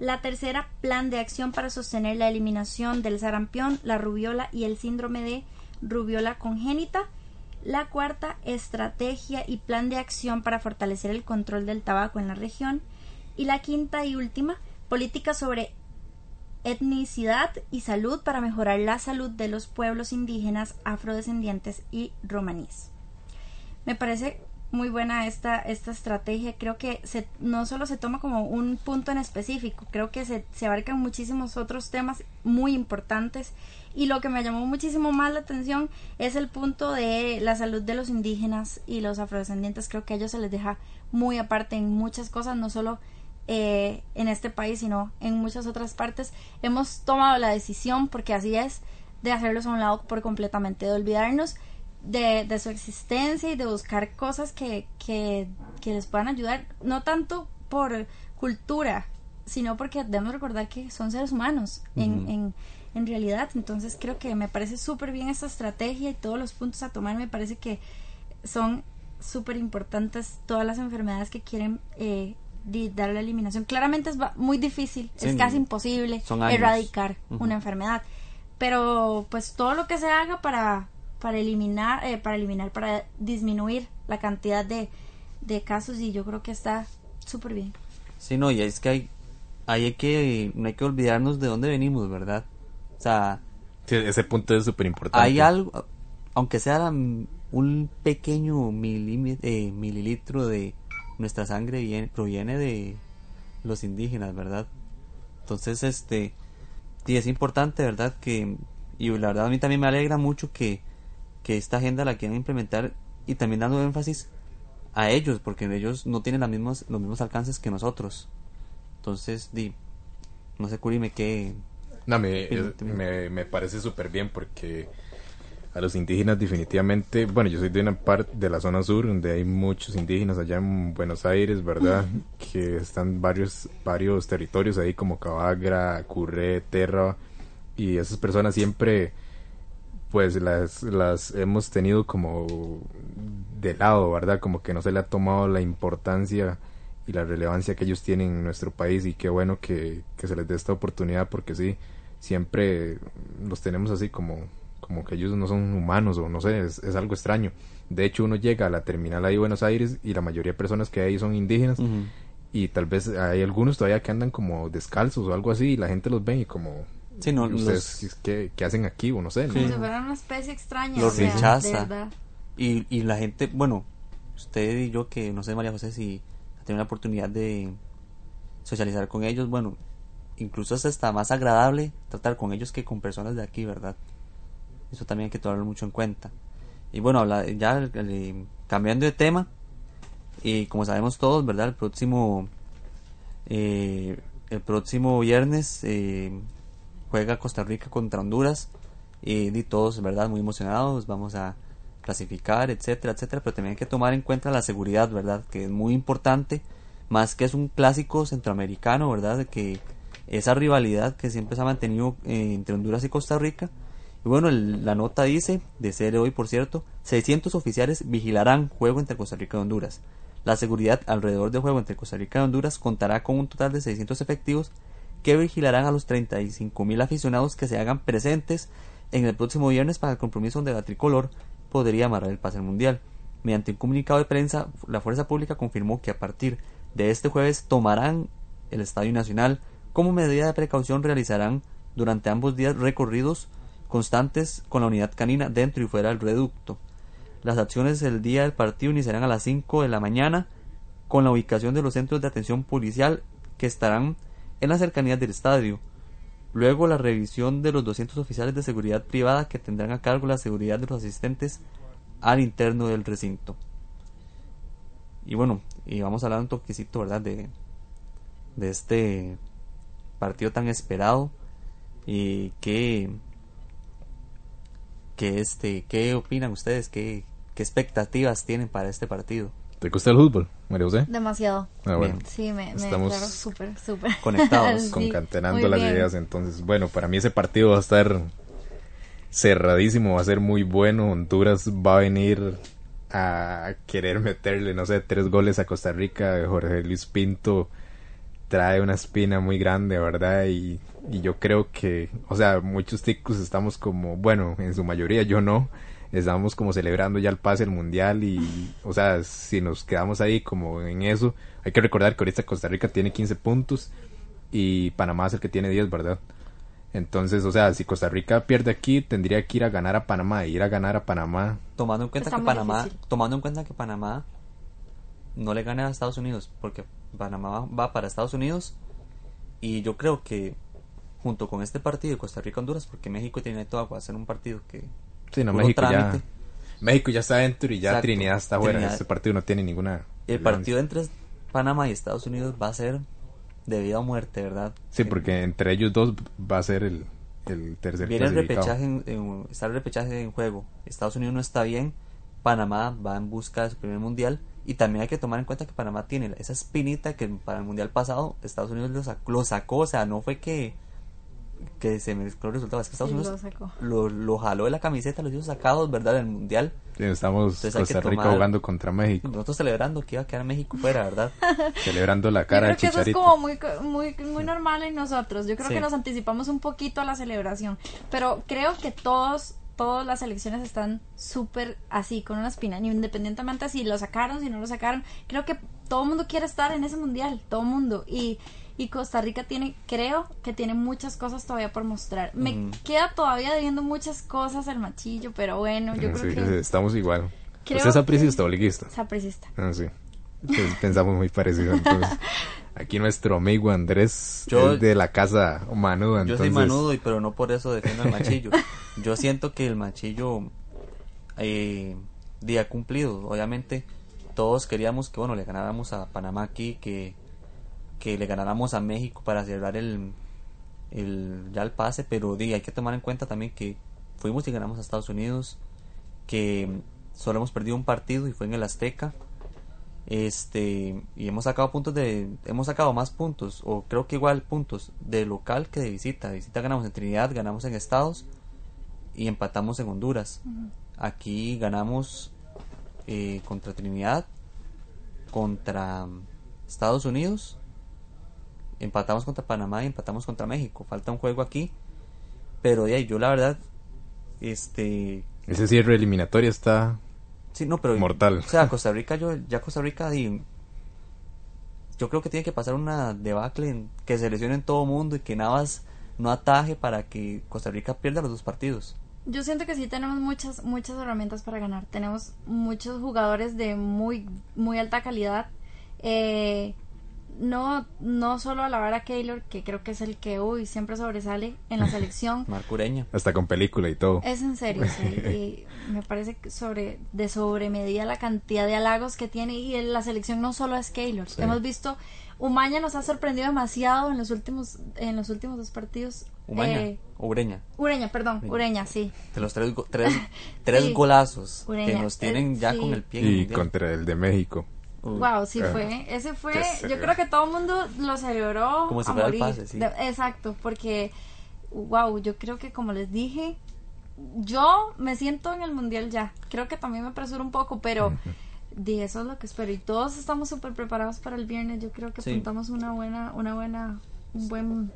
La tercera, plan de acción para sostener la eliminación del sarampión, la rubiola y el síndrome de rubiola congénita. La cuarta, estrategia y plan de acción para fortalecer el control del tabaco en la región. Y la quinta y última, política sobre etnicidad y salud para mejorar la salud de los pueblos indígenas, afrodescendientes y romaníes. Me parece muy buena esta esta estrategia. Creo que se, no solo se toma como un punto en específico, creo que se, se abarcan muchísimos otros temas muy importantes, y lo que me llamó muchísimo más la atención es el punto de la salud de los indígenas y los afrodescendientes. Creo que a ellos se les deja muy aparte en muchas cosas, no solo eh, en este país, sino en muchas otras partes. Hemos tomado la decisión, porque así es, de hacerlos a un lado por completamente, de olvidarnos De, de su existencia y de buscar cosas que, que, que les puedan ayudar, no tanto por cultura, sino porque debemos recordar que son seres humanos en, uh-huh. en, en realidad. Entonces creo que me parece súper bien esta estrategia y todos los puntos a tomar. Me parece que son súper importantes todas las enfermedades que quieren eh, dar la eliminación. Claramente es muy difícil, sí, es casi imposible erradicar uh-huh. una enfermedad, pero pues todo lo que se haga para... para eliminar, eh, para eliminar, para disminuir la cantidad de, de casos, y yo creo que está súper bien. Sí, no, y es que hay, hay que, no hay que olvidarnos de dónde venimos, ¿verdad? O sea... Sí, ese punto es súper importante. Hay algo, aunque sea la, un pequeño milime, eh, mililitro de nuestra sangre viene, proviene de los indígenas, ¿verdad? Entonces, este, sí, es importante, ¿verdad? Que, y la verdad a mí también me alegra mucho que que esta agenda la quieran implementar, y también dando énfasis a ellos, porque ellos no tienen las mismas, los mismos alcances que nosotros. Entonces, di, no sé, Curimi, qué... No, me, me, me parece súper bien, porque a los indígenas definitivamente... Bueno, yo soy de una parte de la zona sur, donde hay muchos indígenas allá en Buenos Aires, ¿verdad? Que están varios varios territorios ahí, como Cabagra, Curré, Terra, y esas personas siempre... pues las las hemos tenido como de lado, ¿verdad? Como que no se le ha tomado la importancia y la relevancia que ellos tienen en nuestro país, y qué bueno que, que se les dé esta oportunidad, porque sí, siempre los tenemos así como, como que ellos no son humanos, o no sé, es, es algo extraño. De hecho, uno llega a la terminal ahí de Buenos Aires y la mayoría de personas que hay son indígenas, uh-huh. y tal vez hay algunos todavía que andan como descalzos o algo así, y la gente los ve y como... Sí, no, ustedes los... ¿qué, qué hacen aquí? O no sé, ¿no? Como si fueran una especie extraña. Los rechaza. Y, y la gente, bueno, usted y yo, que no sé, María José, si tener la oportunidad de socializar con ellos, bueno, incluso es hasta más agradable tratar con ellos que con personas de aquí, ¿verdad? Eso también hay que tomarlo mucho en cuenta. Y bueno, ya cambiando de tema, y como sabemos todos, ¿verdad? El próximo eh, el próximo viernes eh, juega Costa Rica contra Honduras, y, y todos, ¿verdad?, muy emocionados, vamos a clasificar, etcétera, etcétera, pero también hay que tomar en cuenta la seguridad, ¿verdad?, que es muy importante, más que es un clásico centroamericano, ¿verdad?, que esa rivalidad que siempre se ha mantenido eh, entre Honduras y Costa Rica. Y bueno, el, la nota dice, de C R hoy por cierto, seiscientos oficiales vigilarán juego entre Costa Rica y Honduras. La seguridad alrededor del juego entre Costa Rica y Honduras contará con un total de seiscientos efectivos que vigilarán a los treinta y cinco mil aficionados que se hagan presentes en el próximo viernes para el compromiso donde la tricolor podría amarrar el pase al mundial. Mediante un comunicado de prensa, la fuerza pública confirmó que a partir de este jueves tomarán el Estadio Nacional. Como medida de precaución realizarán durante ambos días recorridos constantes con la unidad canina dentro y fuera del reducto. Las acciones el día del partido iniciarán a las cinco de la mañana con la ubicación de los centros de atención policial que estarán en las cercanías del estadio. Luego la revisión de los doscientos oficiales de seguridad privada que tendrán a cargo la seguridad de los asistentes al interno del recinto. Y bueno, y vamos a hablar un toquecito, ¿verdad?, de, de este partido tan esperado. Y que... Que este, ¿qué opinan ustedes? ¿Qué, ¿Qué expectativas tienen para este partido? ¿Te gusta el fútbol, María José? Demasiado. Ah, bueno. Sí, me, me estamos claro, súper, súper conectados, sí, concatenando las bien. ideas. Entonces, bueno, para mí ese partido va a estar cerradísimo, va a ser muy bueno. Honduras va a venir a querer meterle, no sé, tres goles a Costa Rica. Jorge Luis Pinto trae una espina muy grande, ¿verdad? Y, y yo creo que, o sea, muchos ticos estamos como, bueno, en su mayoría yo no, estamos como celebrando ya el pase del mundial y, o sea, si nos quedamos ahí como en eso, hay que recordar que ahorita Costa Rica tiene quince puntos y Panamá es el que tiene diez, ¿verdad? Entonces, o sea, si Costa Rica pierde aquí, tendría que ir a ganar a Panamá, ir a ganar a Panamá. Tomando en cuenta, que Panamá, tomando en cuenta que Panamá no le gana a Estados Unidos, porque Panamá va para Estados Unidos y yo creo que junto con este partido de Costa Rica-Honduras, porque México tiene todo, va a ser un partido que sí, no, México, ya, México ya está adentro y ya. Exacto. Trinidad está afuera, este partido no tiene ninguna el partido entre Panamá y Estados Unidos va a ser de vida o muerte, ¿verdad? Sí, porque entre ellos dos va a ser el, el tercer viene clasificado. El repechaje en, en, está el repechaje en juego. Estados Unidos no está bien, Panamá va en busca de su primer mundial. Y también hay que tomar en cuenta que Panamá tiene esa espinita que para el mundial pasado Estados Unidos lo sacó, lo sacó o sea, no fue que, que se mezcló el resultado, es que Estados sí, Unidos lo, lo, lo jaló de la camiseta, los hizo sacados, ¿verdad?, del mundial. Sí, estamos Entonces, Costa tomar, Rica jugando contra México. Nosotros celebrando que iba a quedar México fuera, ¿verdad? Celebrando la cara del Chicharito. Yo creo que eso es como muy, muy, muy normal en nosotros. Yo creo sí. que nos anticipamos un poquito a la celebración, pero creo que todos... todas las elecciones están súper así, con una espina, independientemente si lo sacaron, si no lo sacaron. Creo que todo el mundo quiere estar en ese mundial, todo el mundo, y, y Costa Rica tiene, creo que tiene muchas cosas todavía por mostrar. Me mm. queda todavía debiendo muchas cosas el machillo, pero bueno, yo sí, creo que... Estamos igual. ¿Usted es sapricista o liguista? Sapricista. Ah, sí. Pues pensamos muy parecido, entonces... Aquí nuestro amigo Andrés yo, es de la casa manuda. Entonces... Yo soy manudo, y, pero no por eso defiendo al machillo. Yo siento que el machillo eh, día cumplido. Obviamente todos queríamos que bueno le ganáramos a Panamá aquí, que, que le ganáramos a México para celebrar el, el ya el pase, pero di, hay que tomar en cuenta también que fuimos y ganamos a Estados Unidos, que solo hemos perdido un partido y fue en el Azteca. Este y hemos sacado puntos de hemos sacado más puntos o creo que igual puntos de local que de visita. De visita ganamos en Trinidad, ganamos en Estados y empatamos en Honduras. Uh-huh. Aquí ganamos eh, contra Trinidad, contra Estados Unidos, empatamos contra Panamá y empatamos contra México. Falta un juego aquí, pero de ahí yo la verdad este ese cierre eliminatorio está sí, no, pero, mortal. O sea, Costa Rica, yo, ya Costa Rica, y yo creo que tiene que pasar una debacle en, que se lesione en todo mundo y que Navas no ataje para que Costa Rica pierda los dos partidos. Yo siento que sí tenemos muchas, muchas herramientas para ganar. Tenemos muchos jugadores de muy, muy alta calidad. eh, no no solo alabar a Keylor, que creo que es el que uy siempre sobresale en la selección. Marco Ureña. Hasta con película y todo. Es en serio, sí. Y me parece que sobre de sobremedida la cantidad de halagos que tiene, y en la selección no solo es Keylor. Sí. Hemos visto, Umaña nos ha sorprendido demasiado en los últimos en los últimos dos partidos. Umaña, eh, Ureña. Ureña, perdón, Ureña, Ureña sí. De los tres, tres, tres sí. golazos Ureña, que nos tienen el, ya sí. con el pie. Y contra el de México. Uh, wow, sí uh, fue, ese fue, yo creo que todo el mundo lo celebró como si fuera el pase, sí. De, exacto, porque wow, yo creo que como les dije, yo me siento en el mundial ya, creo que también me apresuro un poco, pero uh-huh. de eso es lo que espero, y todos estamos súper preparados para el viernes, yo creo que sí. apuntamos una buena, una buena, un buen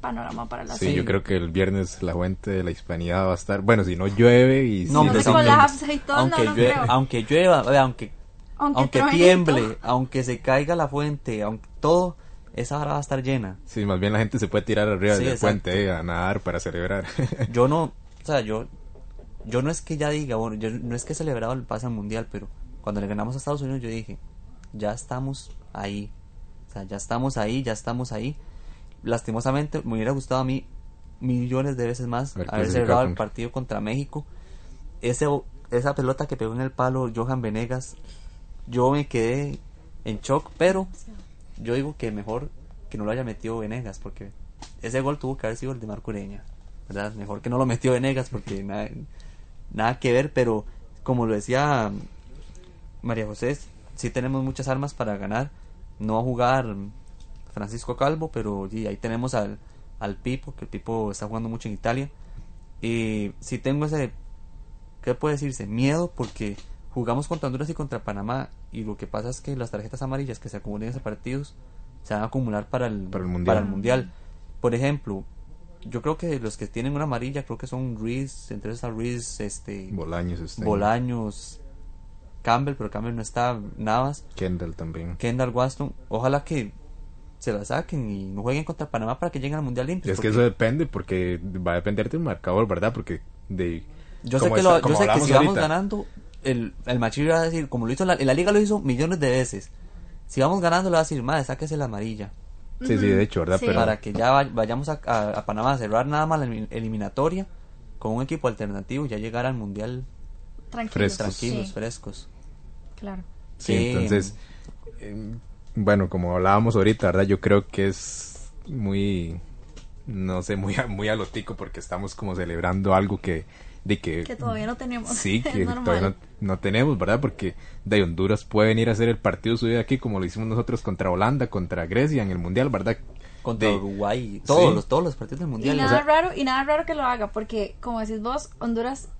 panorama para la sí, serie. Yo creo que el viernes la fuente de la hispanidad va a estar, bueno, si no llueve y no, si no colapsa y todo, aunque, no, no llueve, aunque llueva, aunque aunque, aunque tiemble, aunque se caiga la fuente, aunque todo, esa hora va a estar llena. Sí, más bien la gente se puede tirar arriba sí, de la fuente eh, a nadar para celebrar. Yo no, o sea, yo yo no es que ya diga, bueno, yo no es que he celebrado el pase al mundial, pero cuando le ganamos a Estados Unidos yo dije, ya estamos ahí. O sea, ya estamos ahí, ya estamos ahí. Lastimosamente me hubiera gustado a mí millones de veces más haber celebrado el partido contra México. Ese esa pelota que pegó en el palo Johan Venegas, yo me quedé en shock, pero yo digo que mejor que no lo haya metido Venegas, porque ese gol tuvo que haber sido el de Marco Ureña, ¿verdad? Mejor que no lo metió Venegas, porque nada, nada que ver, pero como lo decía María José, sí tenemos muchas armas para ganar. No va a jugar Francisco Calvo, pero sí, ahí tenemos al, al Pipo, que el Pipo está jugando mucho en Italia, y sí tengo ese, ¿qué puede decirse? Miedo, porque jugamos contra Honduras y contra Panamá, y lo que pasa es que las tarjetas amarillas que se acumulan en esos partidos se van a acumular para el, para el, mundial. Para el mundial. Por ejemplo, yo creo que los que tienen una amarilla, creo que son Ruiz, entre esas Ruiz, este, Bolaños, este. Bolaños, Campbell, pero Campbell no está, Navas, Kendall también, Kendall Waston, ojalá que se la saquen y no jueguen contra Panamá para que lleguen al mundial limpio. Es que eso depende, porque va a depender del marcador, ¿verdad? Porque de yo sé que, está, lo, yo sé que si vamos ahorita ganando, el, el Machir va a decir, como lo hizo la, la liga lo hizo millones de veces, si vamos ganando le va a decir, madre, sáquese la amarilla. Sí, sí, de hecho, ¿verdad? Sí. Pero para que ya vayamos a, a, a Panamá a cerrar nada más la eliminatoria con un equipo alternativo, ya llegar al mundial tranquilos, frescos, tranquilos, sí. frescos. Claro. Sí, sí, entonces eh, bueno, como hablábamos ahorita, ¿verdad? Yo creo que es muy, no sé, muy, muy a lo tico, porque estamos como celebrando algo que de que, que todavía no tenemos. Sí, que todavía no, no tenemos, ¿verdad? Porque de Honduras puede venir a hacer el partido suyo aquí, como lo hicimos nosotros contra Holanda, contra Grecia en el Mundial, ¿verdad? Contra de, Uruguay, todos, sí. los, todos los partidos del Mundial. Y nada, o sea, raro, y nada raro que lo haga, porque como decís vos, Honduras,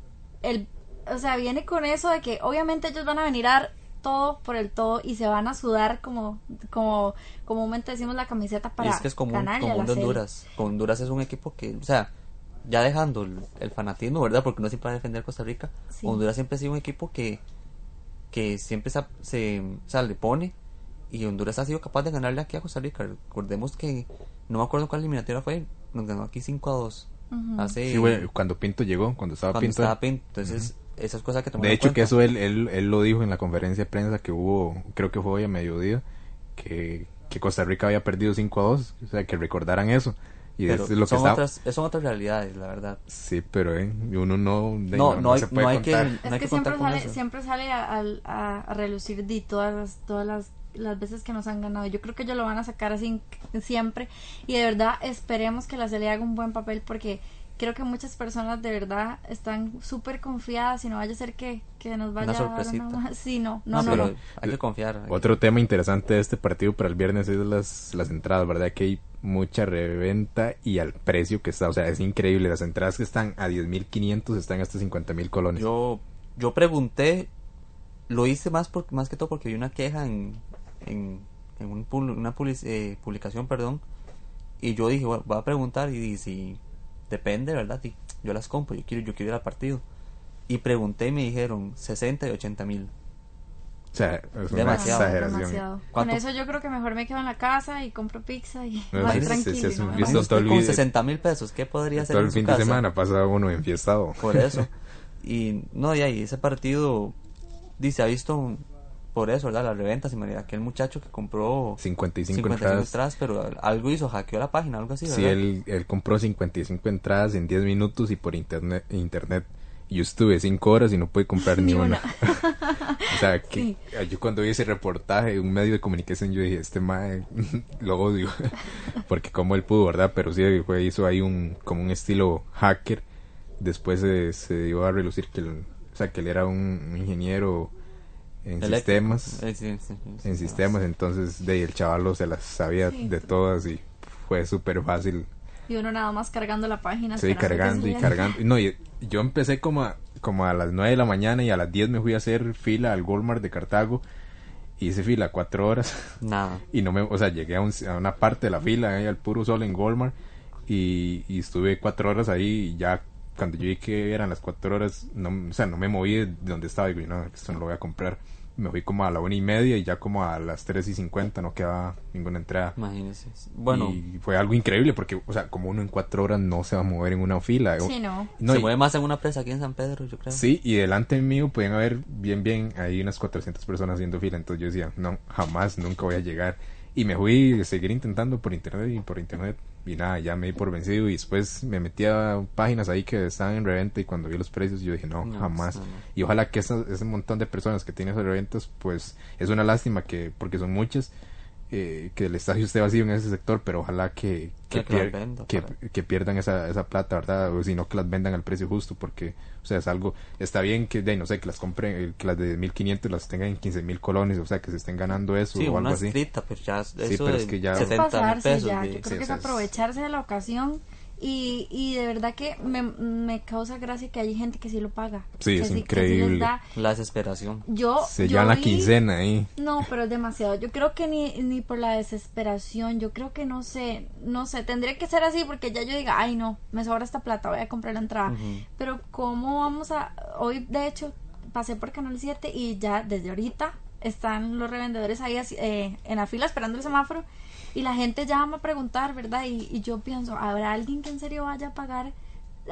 el, o sea, viene con eso de que obviamente ellos van a venir a dar todo por el todo y se van a sudar, como como comúnmente decimos, la camiseta para ganar. Es que es común, común de Honduras. Con Honduras es un equipo que, o sea, ya dejando el, el fanatismo, ¿verdad? Porque no siempre va a defender a Costa Rica. Sí. Honduras siempre ha sido un equipo que que siempre se, se, se le pone, y Honduras ha sido capaz de ganarle aquí a Costa Rica. Recordemos que, no me acuerdo cuál eliminatoria fue, nos ganó aquí cinco a dos. Uh-huh. Hace, sí, bueno, cuando Pinto llegó, cuando estaba cuando Pinto. Estaba Pinto. Entonces, uh-huh. esas cosas que tomamos en cuenta. De hecho, que eso él, él, él lo dijo en la conferencia de prensa que hubo, creo que fue hoy a mediodía, que, que Costa Rica había perdido cinco a dos. O sea, que recordaran eso. Y es lo son, que otras, son otras realidades, la verdad. Sí, pero eh, uno no, de, no, no, no hay, se puede no hay contar. Que, es no hay que, que siempre, sale, siempre sale a, a, a relucir de todas, las, todas las, las veces que nos han ganado. Yo creo que ellos lo van a sacar así siempre. Y de verdad esperemos que la C L haga un buen papel, porque creo que muchas personas de verdad están súper confiadas y no vaya a ser que, que nos vaya a dar una... Sí, no, no, no, no, no. Hay que confiar. Hay Otro que... tema interesante de este partido para el viernes es las, las entradas, ¿verdad? Que hay mucha reventa y al precio que está, o sea, es increíble, las entradas que están a diez mil quinientos están hasta cincuenta mil colones. Yo yo pregunté, lo hice más por, más que todo porque vi una queja en en, en un, una public, eh, publicación, perdón, y yo dije, bueno, voy a preguntar y, y si depende, ¿verdad? Y yo las compro, yo quiero yo quiero ir al partido. Y pregunté y me dijeron sesenta y ochenta mil. O sea, es una demasiado, exageración. Demasiado. Con eso yo creo que mejor me quedo en la casa y compro pizza y no, voy tranquilo. Si, si no visto todo el con sesenta mil pesos, ¿qué podría hacer todo en su casa? Todo el fin de semana pasa uno enfiestado. Por eso. Y no, y ahí ese partido, dice, ha visto por eso, ¿verdad? Las reventas y manera, aquel muchacho que compró cincuenta y cinco entradas, pero algo hizo, hackeó la página, algo así, ¿verdad? Sí, él, él compró cincuenta y cinco entradas en diez minutos y por internet, internet. Yo estuve cinco horas y no pude comprar ni, ni una. una. O sea, que sí. Yo cuando vi ese reportaje en un medio de comunicación, yo dije, este mae lo odio, porque como él pudo, ¿verdad? Pero sí, hizo ahí un como un estilo hacker. Después eh, se dio a relucir que, el, o sea, que él era un ingeniero en Elect- sistemas. Eh, sí, sí, sí, sí, en sistemas, sí. Entonces de, el chavalo se las sabía sí, de todas y fue súper fácil. Y uno nada más cargando la página. Sí, cargando y cargando. No, y yo empecé como a, como a las nueve de la mañana y a las diez me fui a hacer fila al Walmart de Cartago. Y hice fila cuatro horas. Nada. Y no me, o sea, llegué a, un, a una parte de la fila, eh, al puro sol en Walmart. Y, y estuve cuatro horas ahí y ya cuando yo vi que eran las cuatro horas, no, o sea, no me moví de donde estaba. Y digo, no, esto no lo voy a comprar. Me fui como a la una y media y ya como a las tres y cincuenta no quedaba ninguna entrada. Imagínese. Bueno. Y fue algo increíble porque, o sea, como uno en cuatro horas no se va a mover en una fila. Sí, no. no se y, mueve más en una presa aquí en San Pedro, yo creo. Sí, y delante mío podían haber bien, bien, ahí unas cuatrocientas personas haciendo fila. Entonces yo decía, no, jamás, nunca voy a llegar. Y me fui a seguir intentando por internet y por internet. Y nada, ya me di por vencido. Y después me metí a páginas ahí que estaban en reventa. Y cuando vi los precios, yo dije, no, no jamás. No, no. Y ojalá que esa, ese montón de personas que tienen esas reventas, pues es una lástima que, porque son muchas, eh, que el estadio esté vacío en ese sector. Pero ojalá que, que, pier, que, vendo, que, que pierdan esa, esa plata, ¿verdad? O si no, que las vendan al precio justo. Porque, o sea, es algo. Está bien que, de, no sé, que las compren, que las de mil quinientos las tengan en quince mil colones. O sea, que se estén ganando eso sí, o algo así. Sí, una escrita, pero ya. Eso sí, pero es que ya. setenta mil pesos. Ya, yo creo sí, que o sea, es aprovecharse de la ocasión. Y, y de verdad que me, me causa gracia que hay gente que sí lo paga. Sí, es sí, increíble. Sí da, la desesperación. Yo, Se yo llama vi, la quincena ahí. No, pero es demasiado. Yo creo que ni, ni por la desesperación. Yo creo que no sé. No sé. Tendría que ser así porque ya yo diga, ay, no, me sobra esta plata, voy a comprar la entrada. Uh-huh. Pero, ¿cómo vamos a.? Hoy, de hecho, pasé por Canal siete y ya desde ahorita están los revendedores ahí eh, en la fila esperando el semáforo. Y la gente ya va a preguntar, ¿verdad? Y, y yo pienso, ¿habrá alguien que en serio vaya a pagar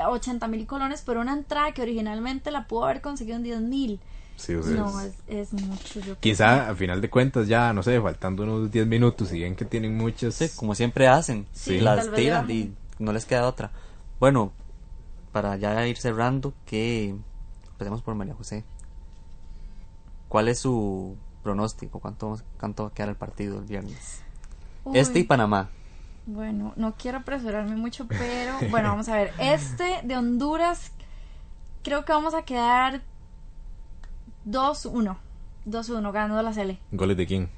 ochenta mil colones por una entrada que originalmente la pudo haber conseguido en diez mil? Sí, o sea, no, es, es mucho. Yo quizá creo. Al final de cuentas ya, no sé, faltando unos diez minutos y ven que tienen muchas... Sí, como siempre hacen, sí, las tiran y no les queda otra. Bueno, para ya ir cerrando, que empecemos por María José. ¿Cuál es su pronóstico? ¿Cuánto, cuánto va a quedar el partido el viernes? Uy, este y Panamá. Bueno, no quiero apresurarme mucho, pero bueno, vamos a ver. Este de Honduras, creo que vamos a quedar dos uno. dos uno, ganando la Cele. ¿Goles de quién?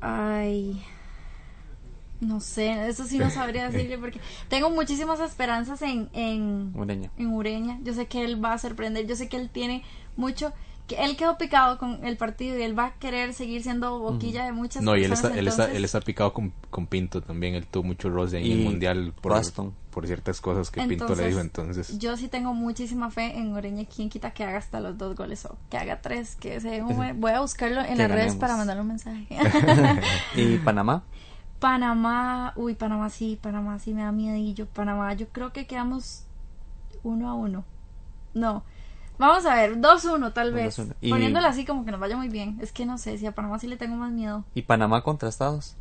Ay, no sé, eso sí no sabría decirle porque tengo muchísimas esperanzas en, en Ureña. En Ureña. Yo sé que él va a sorprender, yo sé que él tiene mucho... Él quedó picado con el partido y él va a querer seguir siendo boquilla de muchas no, personas. No, y él está, entonces... él está, él está picado con, con Pinto también. Él tuvo mucho roce en y el Mundial por, Boston. por ciertas cosas que entonces, Pinto le dijo. Entonces, yo sí tengo muchísima fe en Ureña. Quien quita que haga hasta los dos goles o que haga tres, que se un... Voy a buscarlo en las ganemos. redes para mandarle un mensaje. ¿Y Panamá? Panamá, uy, Panamá sí, Panamá sí me da miedillo. Panamá, yo creo que quedamos uno a uno. No. Vamos a ver, dos uno tal vez, dos uno. Y poniéndola así como que nos vaya muy bien. Es que no sé, si a Panamá sí le tengo más miedo. ¿Y Panamá contra Estados?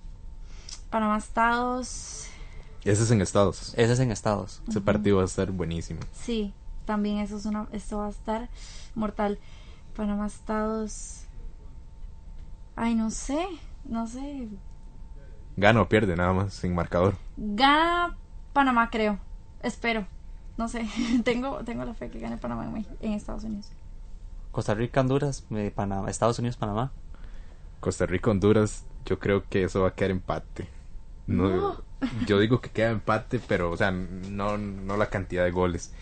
Panamá Estados. Ese es en Estados. Ese es en Estados. Uh-huh. Ese partido va a estar buenísimo. Sí, también eso es una, esto va a estar mortal. Panamá Estados. Ay, no sé, no sé. Gana o pierde nada más, sin marcador. Gana Panamá creo, espero. No sé, tengo, tengo la fe que gane Panamá en, México, en Estados Unidos. Costa Rica, Honduras, Panamá, Estados Unidos, Panamá. Costa Rica, Honduras, yo creo que eso va a quedar empate. No, no. Yo digo que queda empate, pero, o sea, no, no la cantidad de goles.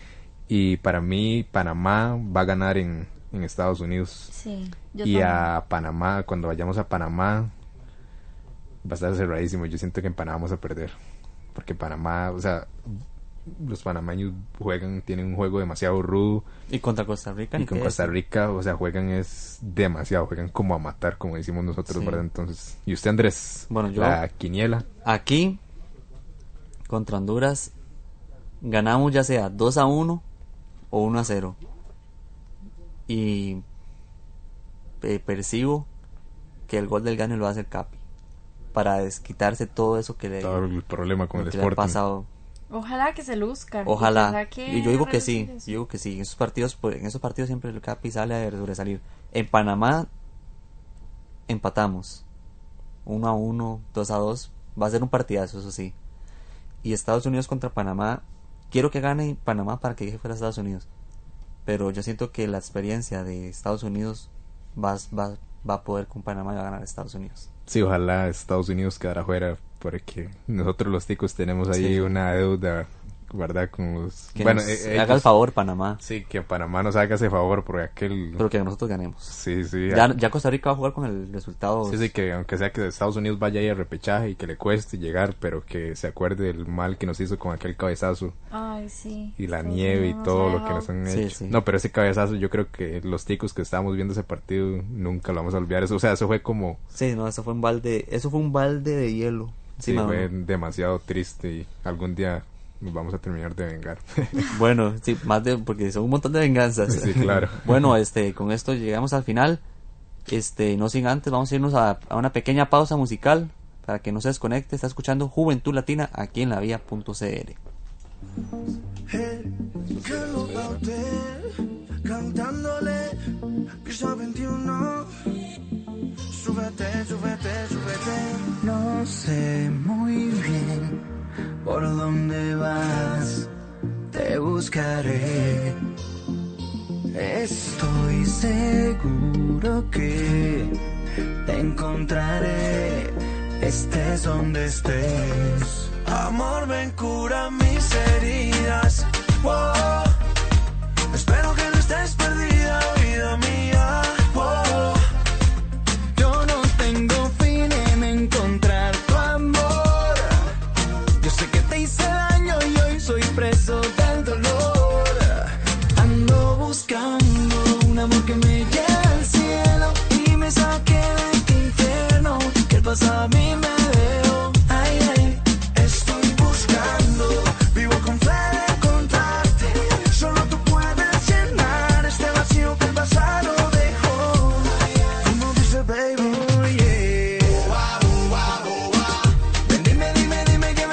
Y para mí, Panamá va a ganar en, en Estados Unidos. Sí, yo y también. A Panamá, cuando vayamos a Panamá, va a estar cerradísimo. Yo siento que en Panamá vamos a perder. Porque Panamá, o sea... Los panameños juegan, tienen un juego demasiado rudo. Y contra Costa Rica. Y con Costa Rica, o sea, juegan es demasiado, juegan como a matar, como decimos nosotros, sí. ¿Verdad? Entonces, ¿y usted, Andrés? Bueno, yo. La quiniela. Aquí, contra Honduras, ganamos ya sea dos a uno o uno a cero. Y eh, percibo que el gol del Gane lo hace el Capi, para desquitarse todo eso que le, todo el problema con el Sporting. Pasado. Ojalá que se luzca. Ojalá. Ojalá que y yo digo que sí, yo digo que sí. En esos partidos, pues, en esos partidos siempre el Capi sale a sobresalir. En Panamá empatamos uno a uno, dos a dos. Va a ser un partidazo, eso sí. Y Estados Unidos contra Panamá. Quiero que gane Panamá para que deje fuera a Estados Unidos. Pero yo siento que la experiencia de Estados Unidos va, va, va a poder con Panamá y va a ganar Estados Unidos. Sí, ojalá Estados Unidos quedara fuera, porque nosotros los ticos tenemos ahí sí. una deuda, ¿verdad? Con los... Que bueno, nos eh, ellos... haga el favor Panamá. Sí, que Panamá nos haga ese favor por aquel... Pero que nosotros ganemos. Sí, sí. Ya, ya Costa Rica va a jugar con el resultado. Sí, sí, que aunque sea que Estados Unidos vaya ahí a repechaje y que le cueste llegar, pero que se acuerde del mal que nos hizo con aquel cabezazo. Ay, sí. Y la sí, nieve y todo lo que nos han hecho. Sí, sí. No, pero ese cabezazo yo creo que los ticos que estábamos viendo ese partido nunca lo vamos a olvidar. Eso, o sea, eso fue como... Sí, no, eso fue un balde, eso fue un balde de hielo. Sí, sí, fue demasiado triste y algún día... nos vamos a terminar de vengar. Bueno, sí, más de, porque son un montón de venganzas. Sí, claro. Bueno, este, con esto llegamos al final. Este, no sin antes, vamos a irnos a, a una pequeña pausa musical para que no se desconecte. Está escuchando Juventud Latina aquí en la vía punto c r. Hey, cantándole piso veintiuno. Súbete, súbete, súbete. No sé muy bien por dónde vas, te buscaré. Estoy seguro que te encontraré, estés donde estés. Amor, ven, cura mis heridas. Wow. Espero que no estés perdida, vida mía. Wow. Yo no tengo fin en encontrar tu amor. Hice daño y hoy soy preso del dolor. Ando buscando un amor que me lleve al cielo y me saque de este infierno que el pasado a mí me veo. Ay, ay, estoy buscando, vivo con fe de encontrarte. Solo tú puedes llenar este vacío que el pasado dejó. Como dice baby, oh, yeah. Wow, wow, wow. Ven, dime, dime, dime que me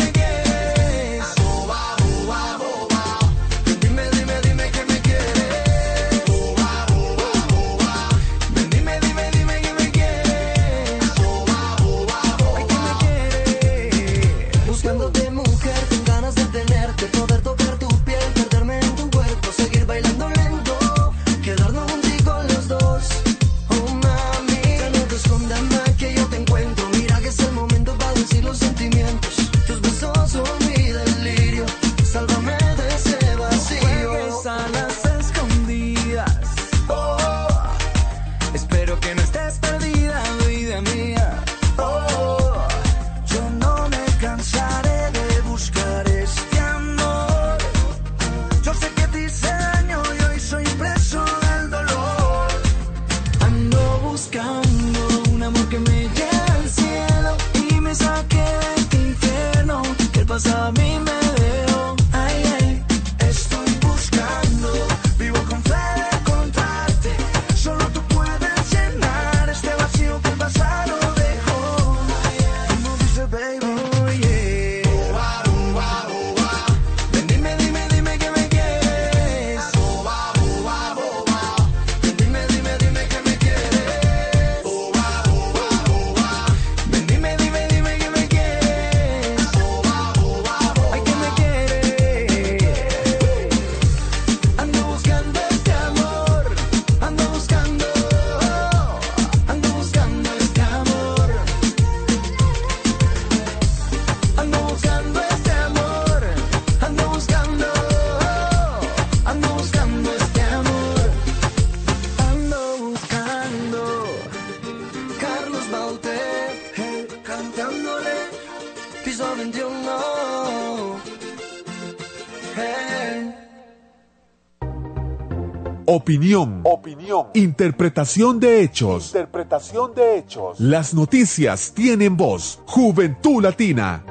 Opinión. Opinión. Interpretación de hechos. Interpretación de hechos. Las noticias tienen voz. Juventud Latina.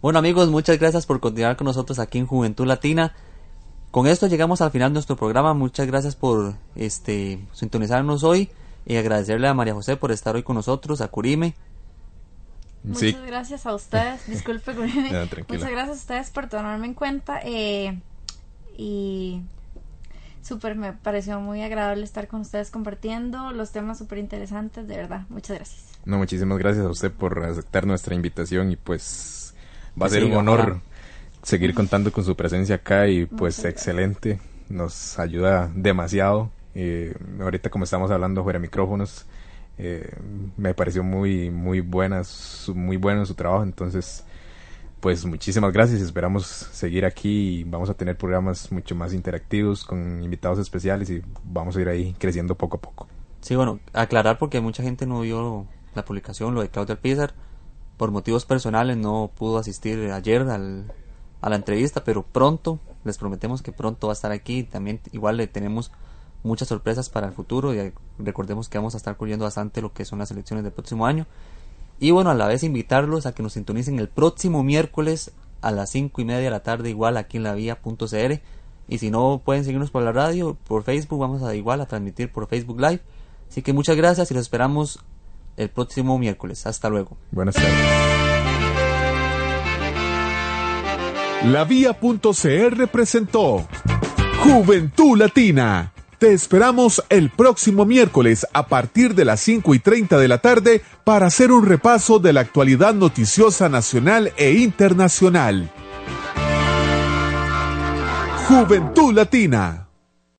Bueno, amigos, muchas gracias por continuar con nosotros aquí en Juventud Latina. Con esto llegamos al final de nuestro programa. Muchas gracias por este sintonizarnos hoy y agradecerle a María José por estar hoy con nosotros, a Curimi. Muchas sí. gracias a ustedes. Disculpe, Curimi. No, muchas gracias a ustedes por tomarme en cuenta. Eh, y súper, me pareció muy agradable estar con ustedes compartiendo los temas súper interesantes, de verdad. Muchas gracias. No, muchísimas gracias a usted por aceptar nuestra invitación y pues va a sí, ser un honor ojalá. seguir contando con su presencia acá y pues muchas excelente, gracias. Nos ayuda demasiado. Eh, ahorita como estamos hablando fuera de micrófonos, eh, me pareció muy muy buena su, muy bueno su trabajo, entonces pues muchísimas gracias, esperamos seguir aquí y vamos a tener programas mucho más interactivos con invitados especiales y vamos a ir ahí creciendo poco a poco. Sí, bueno, aclarar porque mucha gente no vio la publicación, lo de Claudio Alpizar, por motivos personales no pudo asistir ayer al, a la entrevista, pero pronto, les prometemos que pronto va a estar aquí, también igual le tenemos muchas sorpresas para el futuro y recordemos que vamos a estar cubriendo bastante lo que son las elecciones del próximo año. Y bueno, a la vez invitarlos a que nos sintonicen el próximo miércoles a las cinco y media de la tarde, igual aquí en la vía punto c r. Y si no, pueden seguirnos por la radio, por Facebook, vamos a igual a transmitir por Facebook Live. Así que muchas gracias y los esperamos el próximo miércoles. Hasta luego. Buenas tardes. La vía punto c r presentó Juventud Latina. Te esperamos el próximo miércoles a partir de las cinco y treinta de la tarde para hacer un repaso de la actualidad noticiosa nacional e internacional. Juventud Latina.